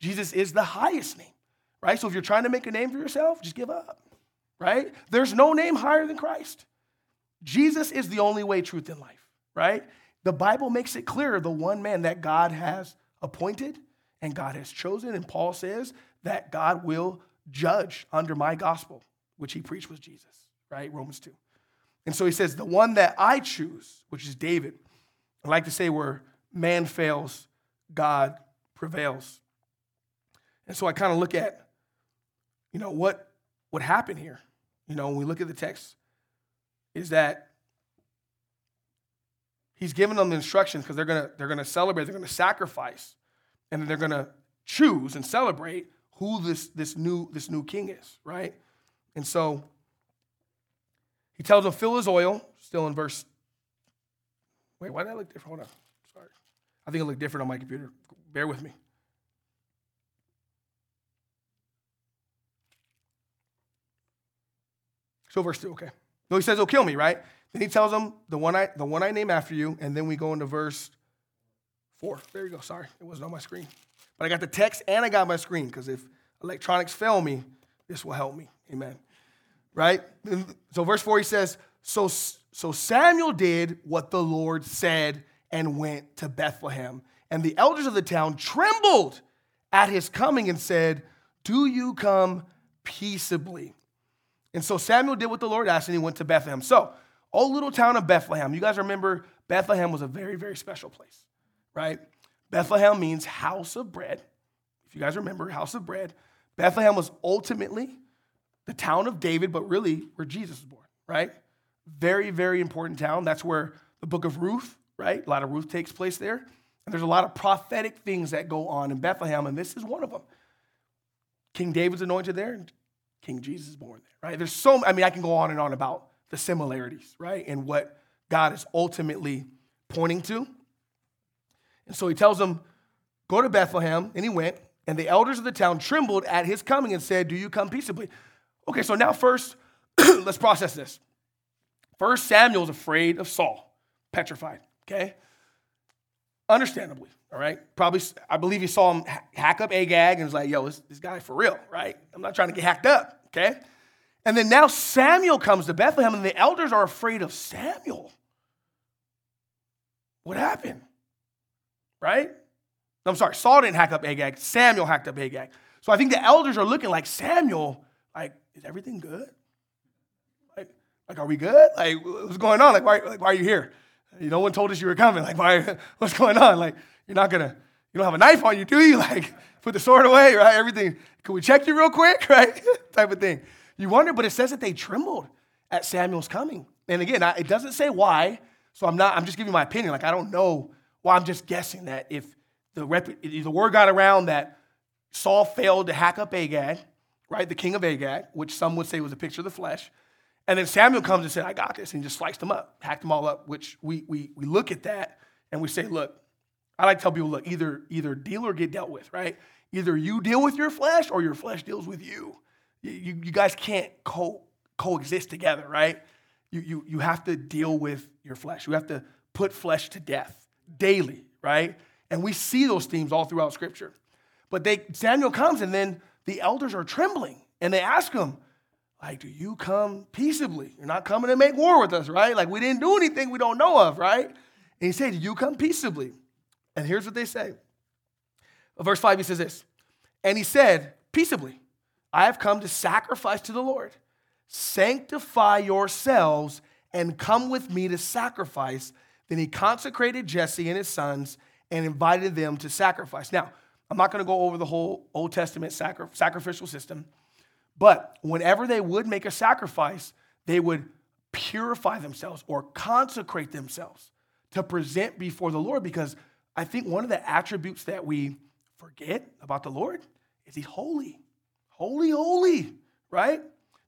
Jesus is the highest name, right? So if you're trying to make a name for yourself, just give up, right? There's no name higher than Christ. Jesus is the only way, truth, and life, right? The Bible makes it clear, the one man that God has appointed and God has chosen, and Paul says that God will judge under my gospel, which he preached was Jesus, right? Romans two. And so he says, the one that I choose, which is David, I like to say where man fails, God prevails. And so I kind of look at, you know, what would happen here. You know, when we look at the text, is that he's giving them the instructions because they're gonna they're gonna celebrate, they're gonna sacrifice, and then they're gonna choose and celebrate who this this new this new king is, right? And so he tells them, fill his oil, still in verse. Wait, why did I look different? Hold on. Sorry. I think it looked different on my computer. Bear with me. So verse two, okay. No, he says, oh, kill me, right? Then he tells them, the one I the one I name after you, and then we go into verse four. There you go. Sorry, it wasn't on my screen. But I got the text and I got my screen, because if electronics fail me, this will help me. Amen. Right? So verse four, he says, so, so Samuel did what the Lord said and went to Bethlehem. And the elders of the town trembled at his coming and said, do you come peaceably? And so Samuel did what the Lord asked, and he went to Bethlehem. So, old little town of Bethlehem. You guys remember Bethlehem was a very, very special place, right? Bethlehem means house of bread. If you guys remember, house of bread. Bethlehem was ultimately the town of David, but really where Jesus was born, right? Very, very important town. That's where the book of Ruth, right? A lot of Ruth takes place there. And there's a lot of prophetic things that go on in Bethlehem, and this is one of them. King David's anointed there, and King Jesus is born there, right? There's so, I mean, I can go on and on about the similarities, right? And what God is ultimately pointing to. And so he tells them, go to Bethlehem, and he went, and the elders of the town trembled at his coming and said, do you come peaceably? Okay, so now first, let's process this. First, Samuel's afraid of Saul, petrified, okay? Understandably, all right? Probably, I believe he saw him hack up Agag and was like, yo, this, this guy for real, right? I'm not trying to get hacked up, okay? And then now Samuel comes to Bethlehem, and the elders are afraid of Samuel. What happened, right? I'm sorry, Saul didn't hack up Agag. Samuel hacked up Agag. So I think the elders are looking like, Samuel, like, is everything good? Like, like, are we good? Like, what's going on? Like, why, like, why are you here? You know, no one told us you were coming. Like, why? What's going on? Like, you're not gonna, you don't have a knife on you, do you? Like, put the sword away, right? Everything. Can we check you real quick, right? Type of thing. You wonder, but it says that they trembled at Samuel's coming. And again, I, it doesn't say why. So I'm not. I'm just giving my opinion. Like, I don't know. Well, I'm just guessing that if the rep, if the word got around that Saul failed to hack up Agag, right, the king of Agag, which some would say was a picture of the flesh. And then Samuel comes and said, I got this, and he just sliced them up, hacked them all up, which we we we look at that and we say, look, I like to tell people, look, either, either deal or get dealt with, right? Either you deal with your flesh or your flesh deals with you. You, you, you guys can't co coexist together, right? You, you, you have to deal with your flesh. You have to put flesh to death daily, right? And we see those themes all throughout Scripture. But they Samuel comes, and then the elders are trembling, and they ask him, like, do you come peaceably? You're not coming to make war with us, right? Like, we didn't do anything we don't know of, right? And he said, do you come peaceably? And here's what they say. Verse five, he says this, and he said, peaceably, I have come to sacrifice to the Lord. Sanctify yourselves and come with me to sacrifice. Then he consecrated Jesse and his sons and invited them to sacrifice. Now, I'm not going to go over the whole Old Testament sacri- sacrificial system, but whenever they would make a sacrifice, they would purify themselves or consecrate themselves to present before the Lord, because I think one of the attributes that we forget about the Lord is he's holy, holy, holy, right?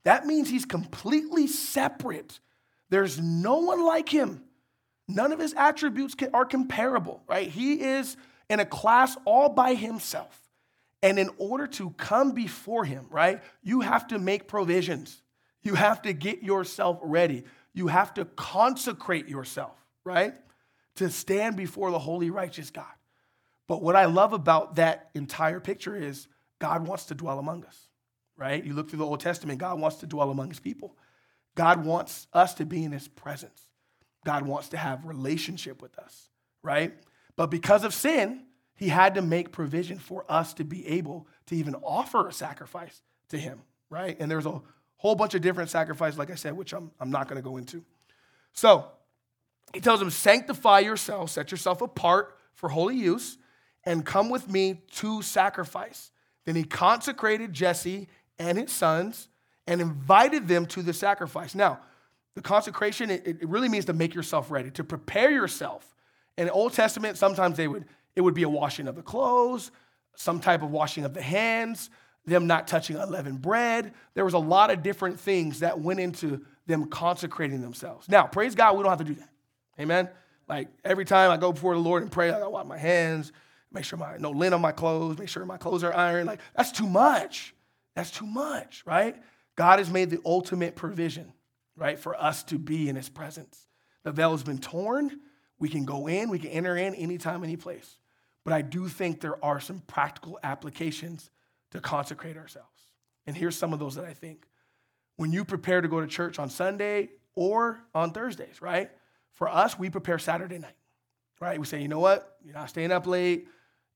That means he's completely separate. There's no one like him. None of his attributes can, are comparable, right? He is in a class all by himself. And in order to come before him, right, you have to make provisions. You have to get yourself ready. you have to consecrate yourself, right? To stand before the holy, righteous God. But what I love about that entire picture is God wants to dwell among us, right? You look through the Old Testament, God wants to dwell among his people. God wants us to be in his presence. God wants to have relationship with us, right? But because of sin, he had to make provision for us to be able to even offer a sacrifice to him, right? And there's a whole bunch of different sacrifices, like I said, which I'm, I'm not going to go into. So he tells them, sanctify yourself, set yourself apart for holy use, and come with me to sacrifice. Then he consecrated Jesse and his sons and invited them to the sacrifice. Now, the consecration, it, it really means to make yourself ready, to prepare yourself. In the Old Testament, sometimes they would it would be a washing of the clothes, some type of washing of the hands, them not touching unleavened bread. There was a lot of different things that went into them consecrating themselves. Now, praise God, we don't have to do that. Amen? Like, every time I go before the Lord and pray, I gotta wash my hands, make sure my no lint on my clothes, make sure my clothes are ironed. Like, that's too much. That's too much, right? God has made the ultimate provision, right, for us to be in his presence. The veil has been torn. We can go in. We can enter in anytime, any place. But I do think there are some practical applications to consecrate ourselves. And here's some of those that I think. When you prepare to go to church on Sunday or on Thursdays, right? For us, we prepare Saturday night, right? We say, you know what? You're not staying up late.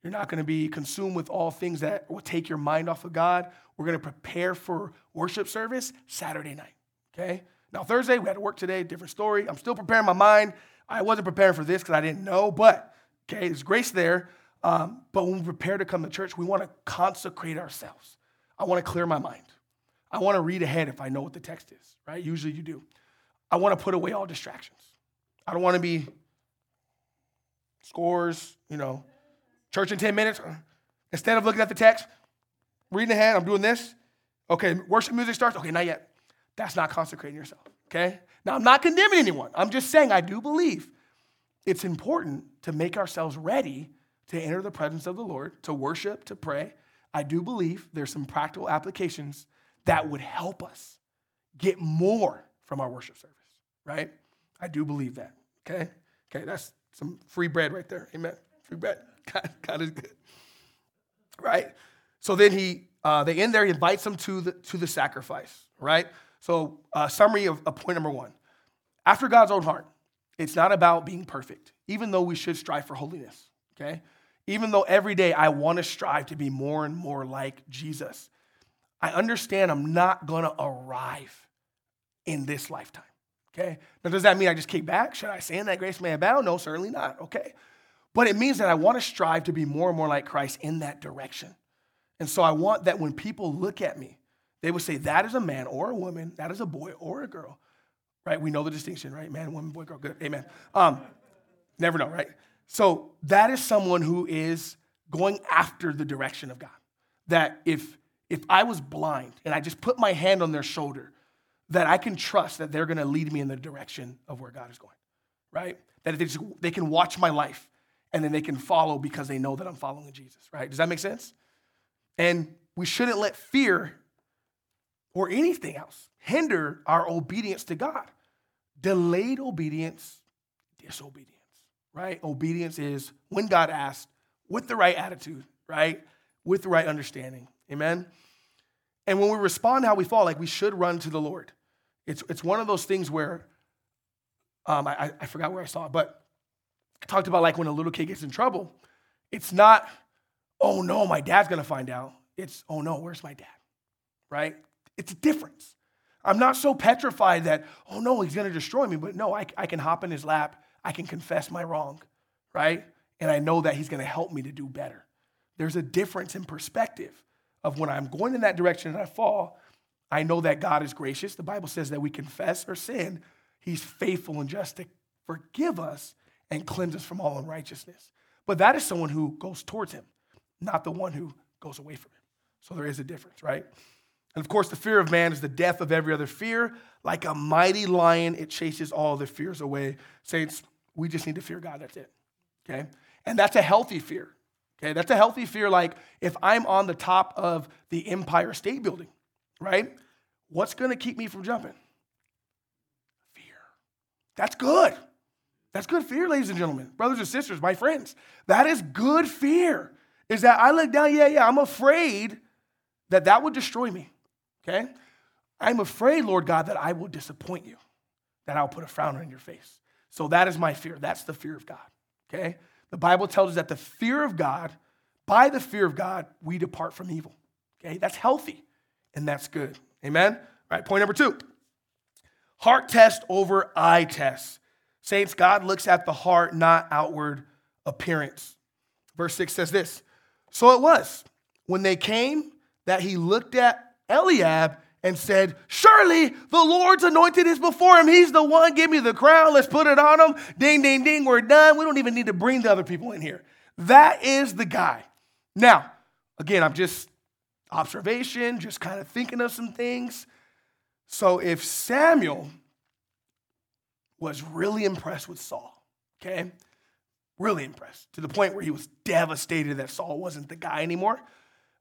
You're not going to be consumed with all things that will take your mind off of God. We're going to prepare for worship service Saturday night, okay? Now, Thursday, we had to work today, different story. I'm still preparing my mind. I wasn't preparing for this because I didn't know, but, okay, there's grace there. Um, but when we prepare to come to church, we want to consecrate ourselves. I want to clear my mind. I want to read ahead if I know what the text is, right? Usually you do. I want to put away all distractions. I don't want to be scores, you know, church in ten minutes. Instead of looking at the text, reading ahead, I'm doing this. Okay, worship music starts. Okay, not yet. That's not consecrating yourself, okay? Now, I'm not condemning anyone. I'm just saying I do believe it's important to make ourselves ready to enter the presence of the Lord, to worship, to pray. I do believe there's some practical applications that would help us get more from our worship service, right? I do believe that, okay? Okay, that's some free bread right there, amen? Free bread, God, God is good, right? So then he, uh, they end there, he invites them to the, to the sacrifice, right? So uh, summary of, of point number one, after God's own heart, it's not about being perfect, even though we should strive for holiness, okay? Even though every day I want to strive to be more and more like Jesus, I understand I'm not going to arrive in this lifetime, okay? Now, does that mean I just kick back? Should I stand that grace man battle? No, certainly not, okay? But it means that I want to strive to be more and more like Christ in that direction. And so I want that when people look at me, they would say, that is a man or a woman, that is a boy or a girl, right? We know the distinction, right? Man, woman, boy, girl, good, amen. Um, never know, right? So that is someone who is going after the direction of God. That if if I was blind and I just put my hand on their shoulder, that I can trust that they're going to lead me in the direction of where God is going, right? That they, just, they can watch my life and then they can follow because they know that I'm following Jesus, right? Does that make sense? And we shouldn't let fear or anything else hinder our obedience to God. Delayed obedience, disobedience. Right? Obedience is when God asks with the right attitude, right? With the right understanding. Amen? And when we respond how we fall, like we should run to the Lord. It's, it's one of those things where, um, I, I forgot where I saw it, but I talked about like when a little kid gets in trouble, it's not, oh no, my dad's going to find out. It's, oh no, where's my dad? Right? It's a difference. I'm not so petrified that, oh no, he's going to destroy me, but no, I, I can hop in his lap. I can confess my wrong, right? And I know that he's going to help me to do better. There's a difference in perspective of when I'm going in that direction and I fall, I know that God is gracious. The Bible says that we confess our sin. He's faithful and just to forgive us and cleanse us from all unrighteousness. But that is someone who goes towards him, not the one who goes away from him. So there is a difference, right? And of course, the fear of man is the death of every other fear. Like a mighty lion, it chases all the fears away. Saints, we just need to fear God. That's it, okay? And that's a healthy fear, okay? That's a healthy fear. Like if I'm on the top of the Empire State Building, right? What's going to keep me from jumping? Fear, That's good. That's good fear, ladies and gentlemen, brothers and sisters, my friends. That is good fear, is that I look down, yeah, yeah, I'm afraid that that would destroy me, okay? I'm afraid, Lord God, that I will disappoint you, that I'll put a frown on your face. So that is my fear. That's the fear of God, okay? The Bible tells us that the fear of God, by the fear of God, we depart from evil, okay? That's healthy, and that's good, amen? All right, point number two, heart test over eye test. Saints, God looks at the heart, not outward appearance. Verse six says this, so it was when they came that he looked at Eliab and said, surely the Lord's anointed is before him. He's the one. Give me the crown. Let's put it on him. Ding, ding, ding. We're done. We don't even need to bring the other people in here. That is the guy. Now, again, I'm just observation, just kind of thinking of some things. So if Samuel was really impressed with Saul, okay? Really impressed, to the point where he was devastated that Saul wasn't the guy anymore.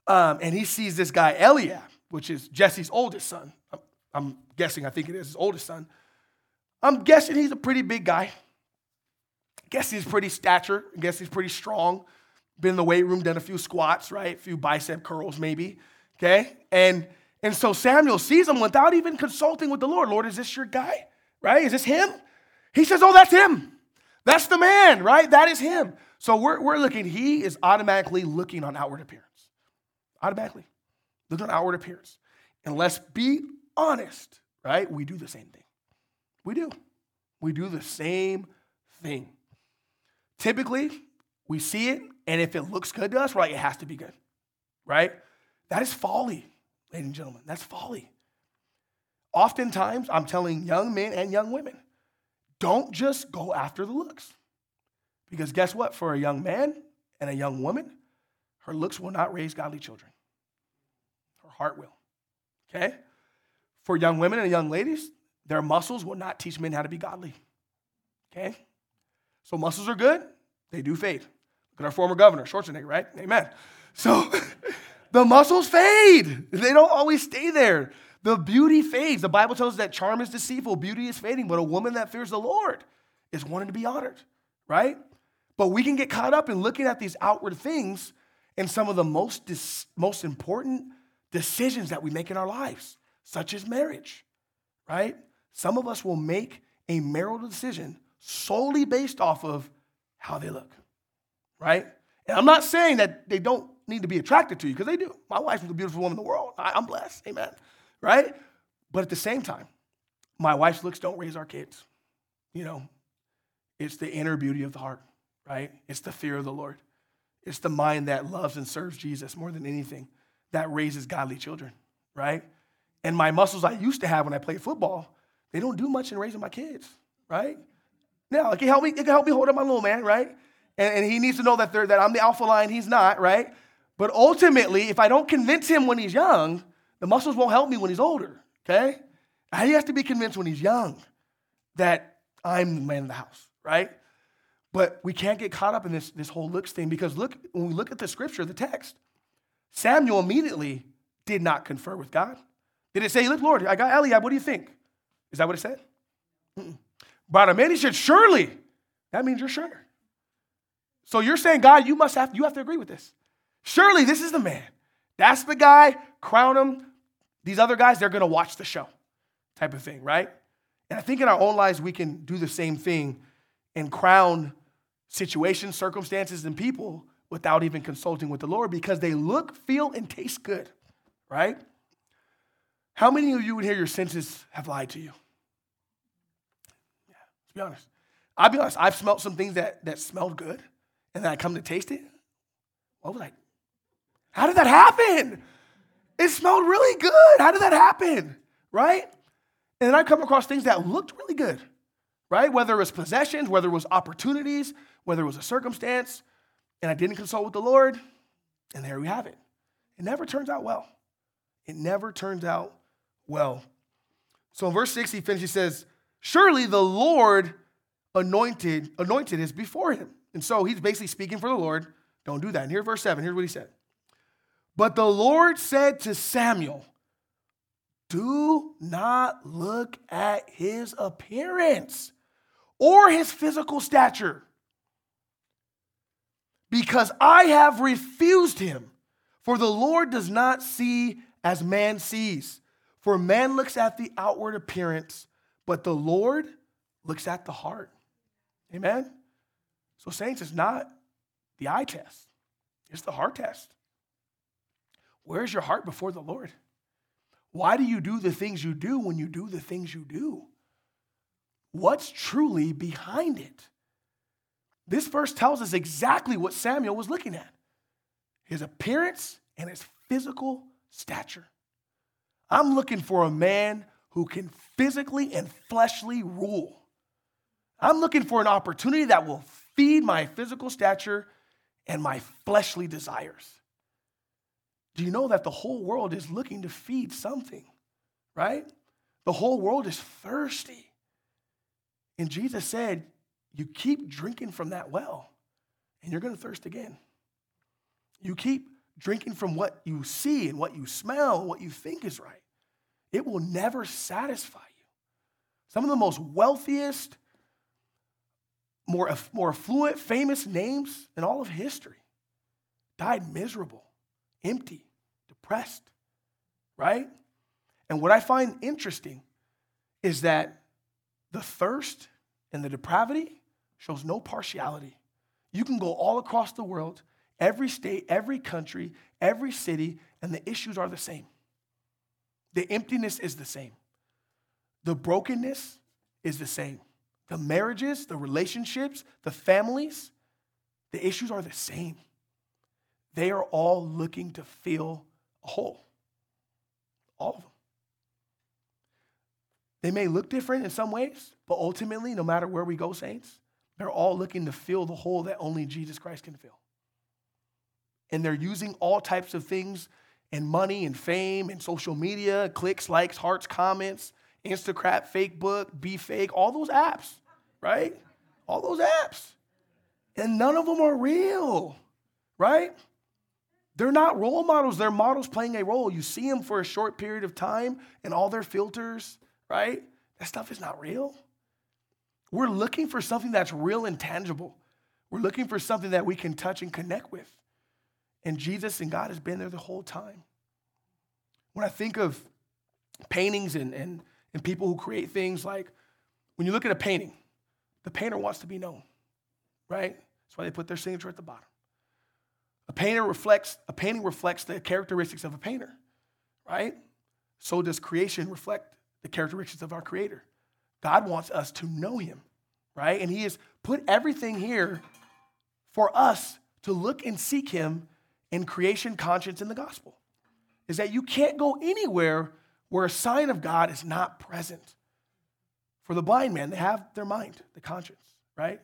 Um, and he sees this guy, Eliab, which is Jesse's oldest son. I'm, I'm guessing, I think it is his oldest son. I'm guessing he's a pretty big guy. I guess he's pretty stature. I guess he's pretty strong. Been in the weight room, done a few squats, right? A few bicep curls maybe, okay? And, and so Samuel sees him without even consulting with the Lord. Lord, is this your guy, right? Is this him? He says, oh, that's him. That's the man, right? That is him. So we're, we're looking. He is automatically looking on outward appearance. Automatically. Looking on outward appearance. And let's be honest, right? We do the same thing. We do. We do the same thing. Typically, we see it, and if it looks good to us, right, it has to be good, right? That is folly, ladies and gentlemen. That's folly. Oftentimes, I'm telling young men and young women, don't just go after the looks. Because guess what? For a young man and a young woman, her looks will not raise godly children. Her heart will, okay? For young women and young ladies, their muscles will not teach men how to be godly, okay? So muscles are good. They do fade. Look at our former governor, Schwarzenegger, right? Amen. So the muscles fade. They don't always stay there. The beauty fades. The Bible tells us that charm is deceitful, beauty is fading, but a woman that fears the Lord is wanting to be honored, right? But we can get caught up in looking at these outward things and some of the most dis- most important decisions that we make in our lives, such as marriage, right? Some of us will make a marital decision solely based off of how they look, right? And I'm not saying that they don't need to be attracted to you, because they do. My wife is the beautiful woman in the world. I- I'm blessed, amen. Right? But at the same time, my wife's looks don't raise our kids. You know, it's the inner beauty of the heart, right? It's the fear of the Lord. It's the mind that loves and serves Jesus more than anything that raises godly children, right? And my muscles I used to have when I played football, they don't do much in raising my kids, right? Now, it can help me, it can help me hold up my little man, right? And, and he needs to know that, they're, that I'm the alpha lion, he's not, right? But ultimately, if I don't convince him when he's young, the muscles won't help me when he's older, okay? He has to be convinced when he's young that I'm the man of the house, right? But we can't get caught up in this, this whole looks thing, because look, when we look at the scripture, the text, Samuel immediately did not confer with God. Did it say, look, Lord, I got Eliab, what do you think? Is that what it said? Mm-mm. But a man, he said, surely. That means you're sure. So you're saying, God, you must have, you have to agree with this. Surely this is the man. That's the guy, crown him. These other guys, they're going to watch the show type of thing, right? And I think in our own lives, we can do the same thing and crown situations, circumstances, and people without even consulting with the Lord, because they look, feel, and taste good, right? How many of you in here, your senses have lied to you? Yeah, let's be honest. I'll be honest. I've smelled some things that, that smelled good, and then I come to taste it. What was I? How did that happen? It smelled really good. How did that happen, right? And then I come across things that looked really good, right? Whether it was possessions, whether it was opportunities, whether it was a circumstance, and I didn't consult with the Lord, and there we have it. It never turns out well. It never turns out well. So in verse six, he finishes, he says, surely the Lord anointed, anointed is before him. And so he's basically speaking for the Lord. Don't do that. And here's verse seven. Here's what he said. But the Lord said to Samuel, do not look at his appearance or his physical stature, because I have refused him. For the Lord does not see as man sees. For man looks at the outward appearance, but the Lord looks at the heart. Amen? So saints, it's not the eye test. It's the heart test. Where's your heart before the Lord? Why do you do the things you do when you do the things you do? What's truly behind it? This verse tells us exactly what Samuel was looking at. His appearance and his physical stature. I'm looking for a man who can physically and fleshly rule. I'm looking for an opportunity that will feed my physical stature and my fleshly desires. Do you know that the whole world is looking to feed something, right? The whole world is thirsty. And Jesus said, you keep drinking from that well, and you're going to thirst again. You keep drinking from what you see and what you smell and what you think is right. It will never satisfy you. Some of the most wealthiest, more, more affluent, famous names in all of history died miserable, empty, depressed, right? And what I find interesting is that the thirst and the depravity shows no partiality. You can go all across the world, every state, every country, every city, and the issues are the same. The emptiness is the same. The brokenness is the same. The marriages, the relationships, the families, the issues are the same. They are all looking to fill a hole. All of them. They may look different in some ways, but ultimately, no matter where we go, saints, they're all looking to fill the hole that only Jesus Christ can fill. And they're using all types of things and money and fame and social media, clicks, likes, hearts, comments, Instacrap, Fakebook, Be Fake, all those apps, right? All those apps. And none of them are real, right? They're not role models. They're models playing a role. You see them for a short period of time and all their filters, right? That stuff is not real. We're looking for something that's real and tangible. We're looking for something that we can touch and connect with. And Jesus and God has been there the whole time. When I think of paintings and, and, and people who create things, like when you look at a painting, the painter wants to be known, right? That's why they put their signature at the bottom. A painter reflects, a painting reflects the characteristics of a painter, right? So does creation reflect the characteristics of our Creator. God wants us to know Him, right? And He has put everything here for us to look and seek Him in creation, conscience, and the gospel. Is that you can't go anywhere where a sign of God is not present. For the blind man, they have their mind, the conscience, right?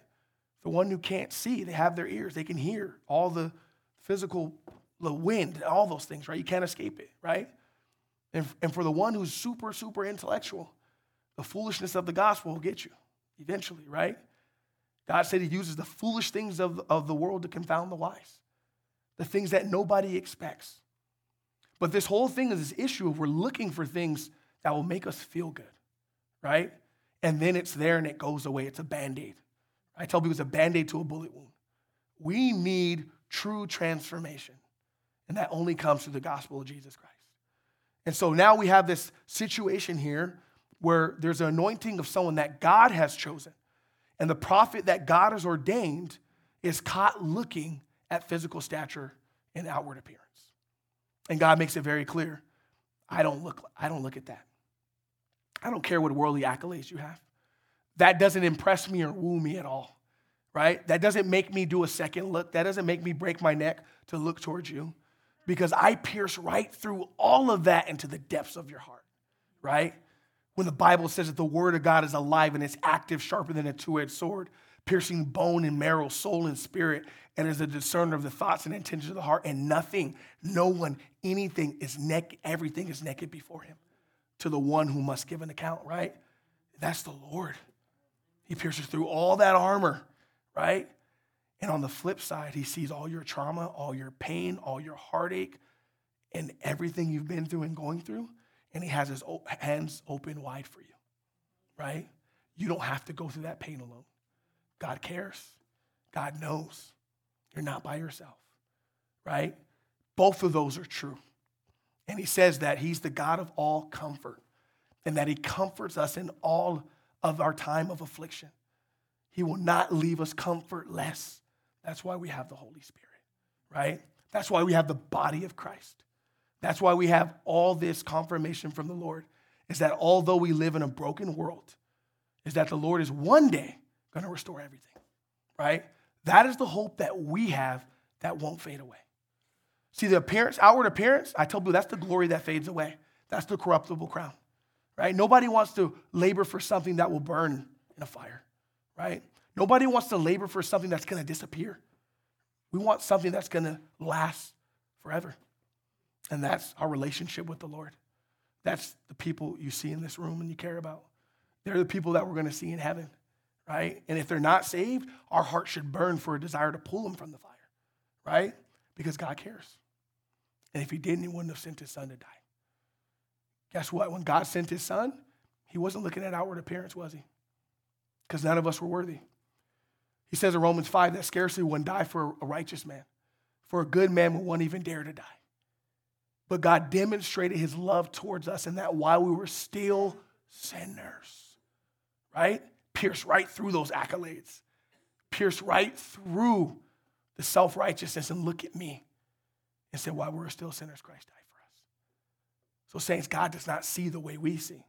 The one who can't see, they have their ears. They can hear all the physical, the wind, all those things, right? You can't escape it, right? And, and for the one who's super, super intellectual, the foolishness of the gospel will get you eventually, right? God said He uses the foolish things of, of the world to confound the wise, the things that nobody expects. But this whole thing is this issue of we're looking for things that will make us feel good, right? And then it's there and it goes away. It's a Band-Aid. I tell people it's a Band-Aid to a bullet wound. We need true transformation, and that only comes through the gospel of Jesus Christ. And so now we have this situation here where there's an anointing of someone that God has chosen. And the prophet that God has ordained is caught looking at physical stature and outward appearance. And God makes it very clear, I don't look, I don't look at that. I don't care what worldly accolades you have. That doesn't impress me or woo me at all, right? That doesn't make me do a second look. That doesn't make me break my neck to look towards you, because I pierce right through all of that into the depths of your heart, right? When the Bible says that the word of God is alive and it's active, sharper than a two-edged sword, piercing bone and marrow, soul and spirit, and is a discerner of the thoughts and intentions of the heart, and nothing, no one, anything is naked, everything is naked before Him, to the one who must give an account, right? That's the Lord. He pierces through all that armor, right? And on the flip side, He sees all your trauma, all your pain, all your heartache, and everything you've been through and going through. And He has His hands open wide for you, right? You don't have to go through that pain alone. God cares. God knows. You're not by yourself, right? Both of those are true. And he says that he's the God of all comfort and that he comforts us in all of our time of affliction. He will not leave us comfortless. That's why we have the Holy Spirit, right? That's why we have the body of Christ. That's why we have all this confirmation from the Lord, is that although we live in a broken world, is that the Lord is one day going to restore everything, right? That is the hope that we have that won't fade away. See, the appearance, outward appearance, I tell you, that's the glory that fades away. That's the corruptible crown, right? Nobody wants to labor for something that will burn in a fire, right? Nobody wants to labor for something that's going to disappear. We want something that's going to last forever. And that's our relationship with the Lord. That's the people you see in this room and you care about. They're the people that we're going to see in heaven, right? And if they're not saved, our heart should burn for a desire to pull them from the fire, right? Because God cares. And if he didn't, he wouldn't have sent his son to die. Guess what? When God sent his son, he wasn't looking at outward appearance, was he? Because none of us were worthy. He says in Romans five that scarcely one died for a righteous man. For a good man would one even dare to die. But God demonstrated his love towards us in that while we were still sinners, right? Pierced right through those accolades. Pierced right through the self-righteousness and look at me and say, while we're still sinners, Christ died for us. So saints, God does not see the way we see.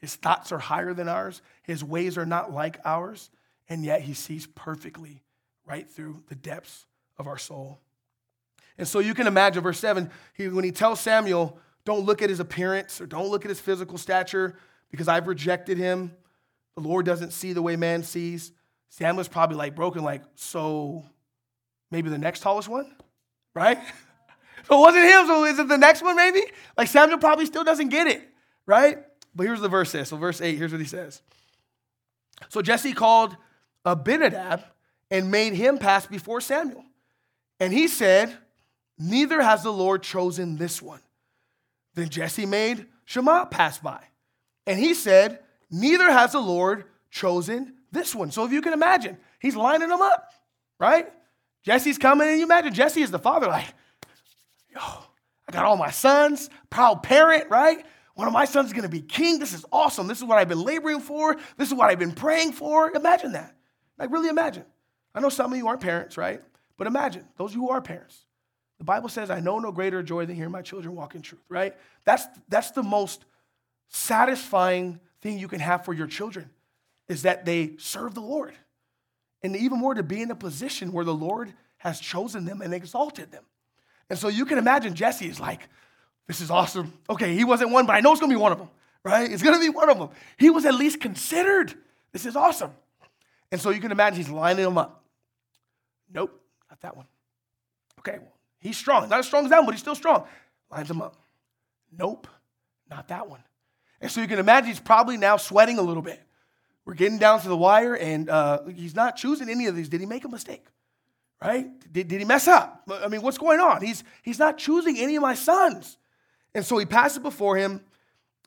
His thoughts are higher than ours. His ways are not like ours. And yet he sees perfectly right through the depths of our soul. And so you can imagine verse seven, he, when he tells Samuel, don't look at his appearance or don't look at his physical stature because I've rejected him. The Lord doesn't see the way man sees. Samuel's probably like broken, like, so maybe the next tallest one, right? So it wasn't him, so is it the next one maybe? Like Samuel probably still doesn't get it, right? But here's the verse says. So verse eight, here's what he says. So Jesse called Abinadab and made him pass before Samuel. And he said, neither has the Lord chosen this one. Then Jesse made Shammah pass by. And he said, neither has the Lord chosen this one. So if you can imagine, he's lining them up, right? Jesse's coming, and you imagine Jesse is the father, like, yo, I got all my sons, proud parent, right? One of my sons is going to be king. This is awesome. This is what I've been laboring for. This is what I've been praying for. Imagine that. Like, really imagine. I know some of you aren't parents, right? But imagine, those of you who are parents. The Bible says, I know no greater joy than hearing my children walk in truth, right? That's, that's the most satisfying thing you can have for your children, is that they serve the Lord. And even more, to be in a position where the Lord has chosen them and exalted them. And so you can imagine Jesse is like, this is awesome. Okay, he wasn't one, but I know it's going to be one of them, right? It's going to be one of them. He was at least considered. This is awesome. And so you can imagine he's lining them up. Nope, not that one. Okay, well, he's strong. Not as strong as that one, but he's still strong. Lines him up. Nope, not that one. And so you can imagine he's probably now sweating a little bit. We're getting down to the wire, and uh, he's not choosing any of these. Did he make a mistake, right? Did, did he mess up? I mean, what's going on? He's, he's not choosing any of my sons. And so he passes before him,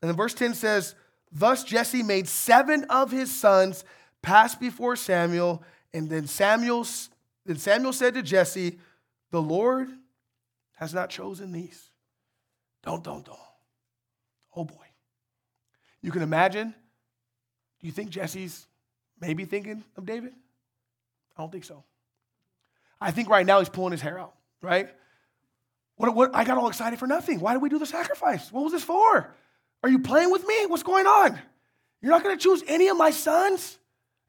and then verse ten says, thus Jesse made seven of his sons pass before Samuel, and then Samuel, then Samuel said to Jesse, the Lord has not chosen these. Don't, don't, don't. Oh, boy. You can imagine. Do you think Jesse's maybe thinking of David? I don't think so. I think right now he's pulling his hair out, right? What, what, I got all excited for nothing. Why did we do the sacrifice? What was this for? Are you playing with me? What's going on? You're not going to choose any of my sons?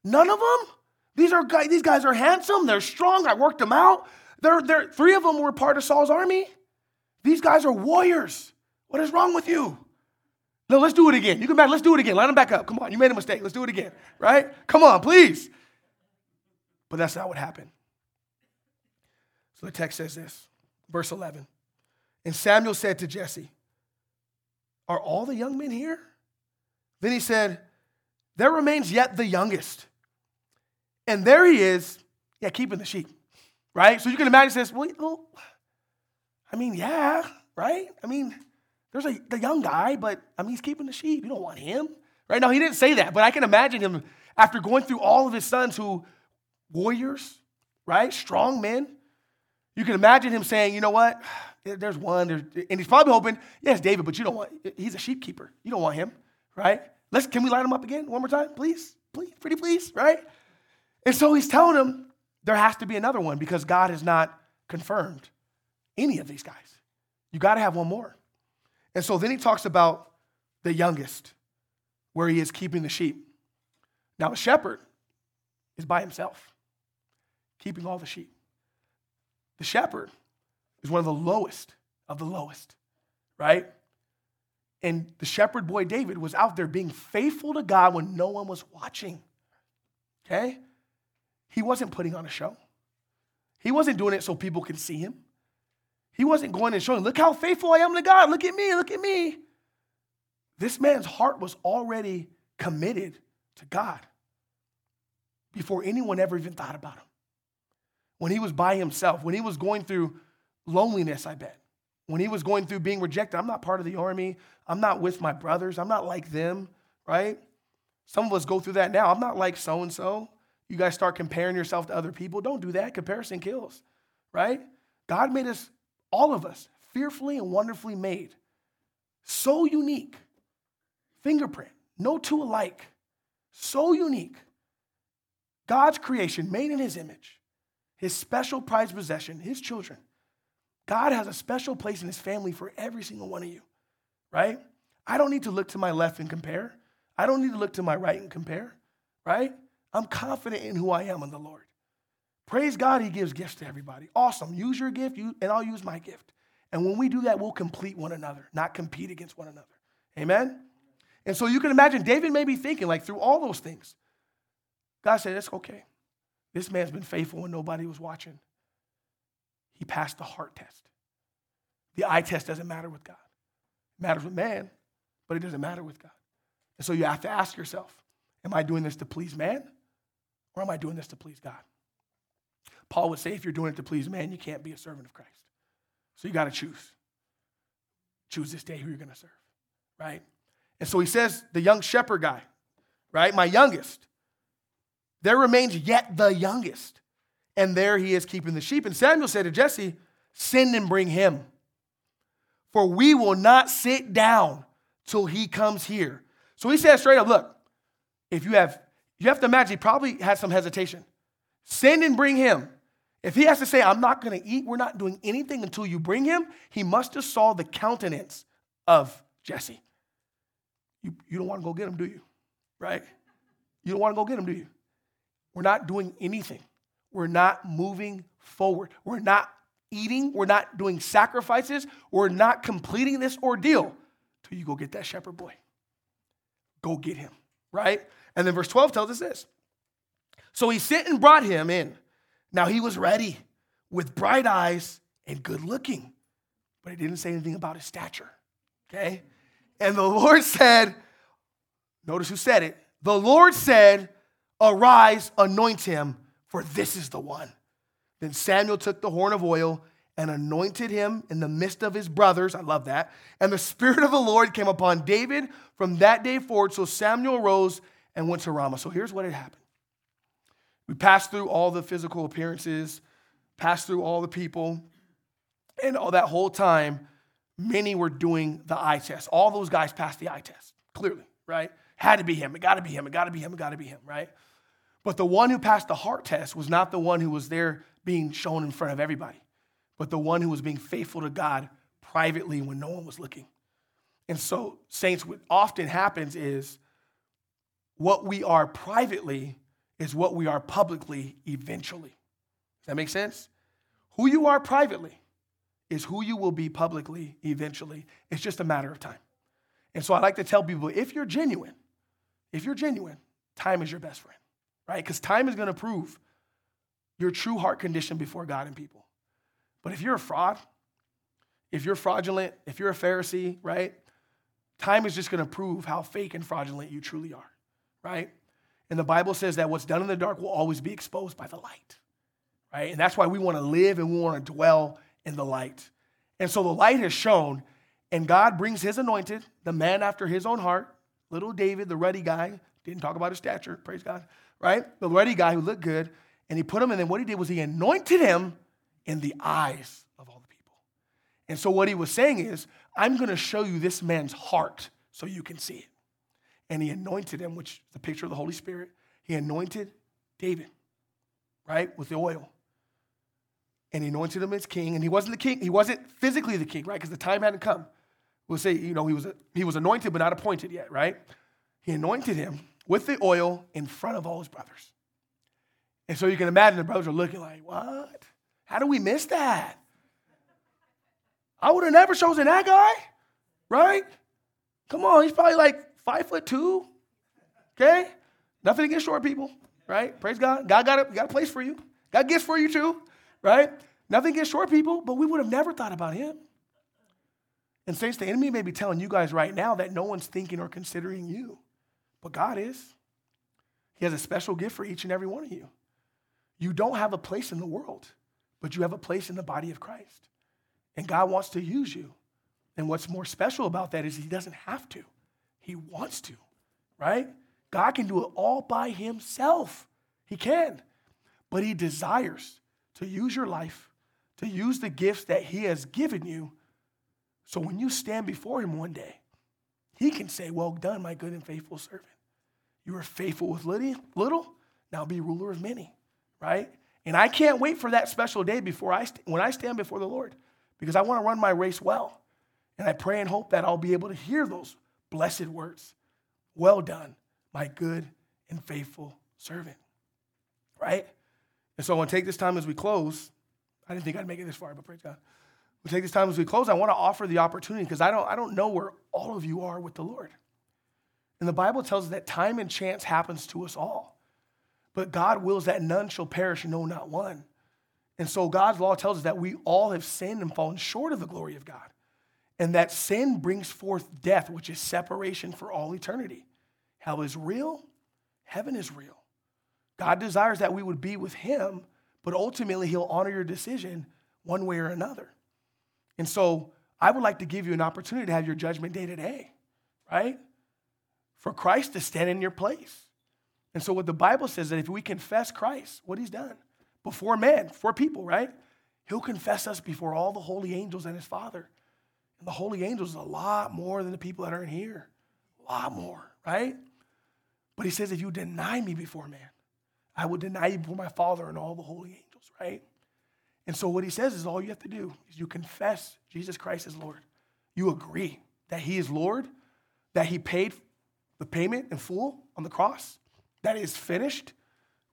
None of them? These are guys, these guys are handsome. They're strong. I worked them out. They're, they're, three of them were part of Saul's army. These guys are warriors. What is wrong with you? No, let's do it again. You can back, let's do it again. Line them back up. Come on, you made a mistake. Let's do it again, right? Come on, please. But that's not what happened. So the text says this, verse eleven. And Samuel said to Jesse, are all the young men here? Then he said, there remains yet the youngest. And there he is, yeah, keeping the sheep, right? So you can imagine this, well, well I mean, yeah, right? I mean, there's a the young guy, but I mean, he's keeping the sheep. You don't want him, right? No, he didn't say that, but I can imagine him after going through all of his sons who, warriors, right, strong men, you can imagine him saying, you know what, there's one, there's, and he's probably hoping, yes, David, but you don't want, he's a sheep keeper. You don't want him, right? Let's, can we line him up again one more time, please? Please, pretty please, right? And so he's telling him there has to be another one because God has not confirmed any of these guys. You got to have one more. And so then he talks about the youngest, where he is keeping the sheep. Now, a shepherd is by himself, keeping all the sheep. The shepherd is one of the lowest of the lowest, right? And the shepherd boy David was out there being faithful to God when no one was watching, okay? He wasn't putting on a show. He wasn't doing it so people can see him. He wasn't going and showing, look how faithful I am to God. Look at me, look at me. This man's heart was already committed to God before anyone ever even thought about him. When he was by himself, when he was going through loneliness, I bet, when he was going through being rejected, I'm not part of the army, I'm not with my brothers, I'm not like them, right? Some of us go through that now. I'm not like so-and-so. You guys start comparing yourself to other people. Don't do that. Comparison kills, right? God made us, all of us, fearfully and wonderfully made, so unique. Fingerprint, no two alike, so unique. God's creation, made in his image, his special prized possession, his children. God has a special place in his family for every single one of you, right? I don't need to look to my left and compare. I don't need to look to my right and compare, right? I'm confident in who I am in the Lord. Praise God, he gives gifts to everybody. Awesome, use your gift and I'll use my gift. And when we do that, we'll complete one another, not compete against one another. Amen? And so you can imagine, David may be thinking, like, through all those things, God said, it's okay. This man's been faithful when nobody was watching. He passed the heart test. The eye test doesn't matter with God. It matters with man, but it doesn't matter with God. And so you have to ask yourself, am I doing this to please man, or am I doing this to please God? Paul would say, if you're doing it to please man, you can't be a servant of Christ. So you got to choose. Choose this day who you're going to serve, right? And so he says, the young shepherd guy, right? My youngest. There remains yet the youngest. And there he is keeping the sheep. And Samuel said to Jesse, send and bring him. For we will not sit down till he comes here. So he says straight up, look, if you have, you have to imagine he probably had some hesitation. Send and bring him. If he has to say, I'm not going to eat, we're not doing anything until you bring him, he must have saw the countenance of Jesse. You, you don't want to go get him, do you? Right? You don't want to go get him, do you? We're not doing anything. We're not moving forward. We're not eating. We're not doing sacrifices. We're not completing this ordeal till you go get that shepherd boy. Go get him, right? And then verse twelve tells us this. So he sent and brought him in. Now he was ready with bright eyes and good looking, but it didn't say anything about his stature, okay? And the Lord said, notice who said it. The Lord said, arise, anoint him, for this is the one. Then Samuel took the horn of oil and anointed him in the midst of his brothers. I love that. And the Spirit of the Lord came upon David from that day forward. So Samuel arose and went to Ramah. So here's what had happened. We passed through all the physical appearances, passed through all the people, and all that whole time, many were doing the eye test. All those guys passed the eye test, clearly, right? Had to be him. It got to be him. It got to be him. It got to be him, right? But the one who passed the heart test was not the one who was there being shown in front of everybody, but the one who was being faithful to God privately when no one was looking. And so, saints, what often happens is what we are privately is what we are publicly eventually. Does that make sense? Who you are privately is who you will be publicly eventually. It's just a matter of time. And so I like to tell people, if you're genuine, if you're genuine, time is your best friend, right? Because time is going to prove your true heart condition before God and people. But if you're a fraud, if you're fraudulent, if you're a Pharisee, right? Time is just going to prove how fake and fraudulent you truly are, right? And the Bible says that what's done in the dark will always be exposed by the light, right? And that's why we want to live and we want to dwell in the light. And so the light has shone, and God brings his anointed, the man after his own heart, little David, the ruddy guy, Didn't talk about his stature, praise God, right? The ruddy guy who looked good, and he put him, and then what he did was he anointed him in the eyes of all the people. And so what he was saying is, I'm going to show you this man's heart so you can see it. And he anointed him, which is the picture of the Holy Spirit. He anointed David, right, with the oil. And he anointed him as king. And he wasn't the king. He wasn't physically the king, right, because the time hadn't come. We'll say, you know, he was he was anointed but not appointed yet, right? He anointed him with the oil in front of all his brothers. And so you can imagine the brothers are looking like, what? How do we miss that? I would have never chosen that guy, right? Come on, he's probably like five foot two, okay? Nothing against short people, right? Praise God. God got a, got a place for you. God gets for you too, right? Nothing against short people, but we would have never thought about him. And saints, the enemy may be telling you guys right now that no one's thinking or considering you, but God is. He has a special gift for each and every one of you. You don't have a place in the world, but you have a place in the body of Christ. And God wants to use you. And what's more special about that is he doesn't have to. He wants to, right? God can do it all by himself. He can. But he desires to use your life, to use the gifts that he has given you. So when you stand before him one day, he can say, well done, my good and faithful servant. You were faithful with little, now be ruler of many, right? And I can't wait for that special day before I st- when I stand before the Lord, because I want to run my race well. And I pray and hope that I'll be able to hear those blessed words. Well done, my good and faithful servant, right? And so I want to take this time as we close. I didn't think I'd make it this far, but praise God. We'll take this time as we close. I want to offer the opportunity because I don't, I don't know where all of you are with the Lord. And the Bible tells us that time and chance happens to us all. But God wills that none shall perish, no, not one. And so God's law tells us that we all have sinned and fallen short of the glory of God. And that sin brings forth death, which is separation for all eternity. Hell is real. Heaven is real. God desires that we would be with him, but ultimately he'll honor your decision one way or another. And so I would like to give you an opportunity to have your judgment day today, right? For Christ to stand in your place. And so what the Bible says is that if we confess Christ, what he's done, before man, before people, right? He'll confess us before all the holy angels and his Father. And the holy angels is a lot more than the people that are in here. A lot more, right? But he says, if you deny me before man, I will deny you before my Father and all the holy angels, right? And so what he says is all you have to do is you confess Jesus Christ is Lord. You agree that he is Lord, that he paid the payment in full on the cross, that it is finished,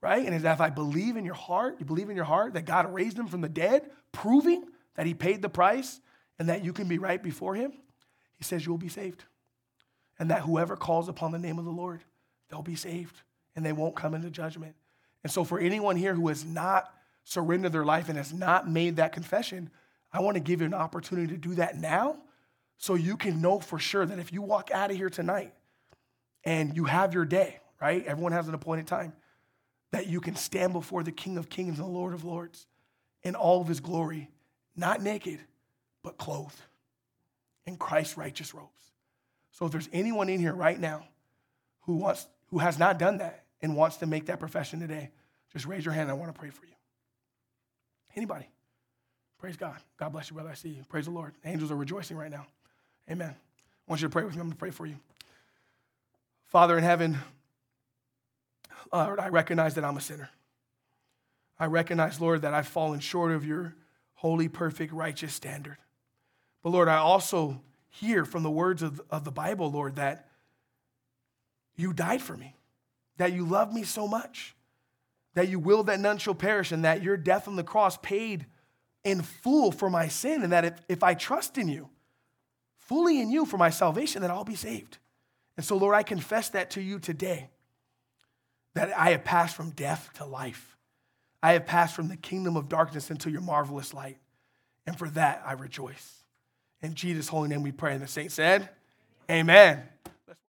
right? And if I believe in your heart, you believe in your heart that God raised him from the dead, proving that he paid the price and that you can be right before him, he says you will be saved. And that whoever calls upon the name of the Lord, they'll be saved and they won't come into judgment. And so for anyone here who has not surrender their life and has not made that confession, I want to give you an opportunity to do that now so you can know for sure that if you walk out of here tonight and you have your day, right? Everyone has an appointed time, that you can stand before the King of Kings and the Lord of Lords in all of his glory, not naked, but clothed in Christ's righteous robes. So if there's anyone in here right now who wants, who has not done that and wants to make that profession today, just raise your hand. I want to pray for you. Anybody? Praise God. God bless you, brother. I see you. Praise the Lord. The angels are rejoicing right now. Amen. I want you to pray with me. I'm going to pray for you. Father in heaven, Lord, I recognize that I'm a sinner. I recognize, Lord, that I've fallen short of your holy, perfect, righteous standard. But, Lord, I also hear from the words of, of the Bible, Lord, that you died for me, that you love me so much, that you will that none shall perish, and that your death on the cross paid in full for my sin, and that if, if I trust in you, fully in you for my salvation, that I'll be saved. And so, Lord, I confess that to you today, that I have passed from death to life. I have passed from the kingdom of darkness into your marvelous light. And for that, I rejoice. In Jesus' holy name we pray. And the saint said, amen. Amen.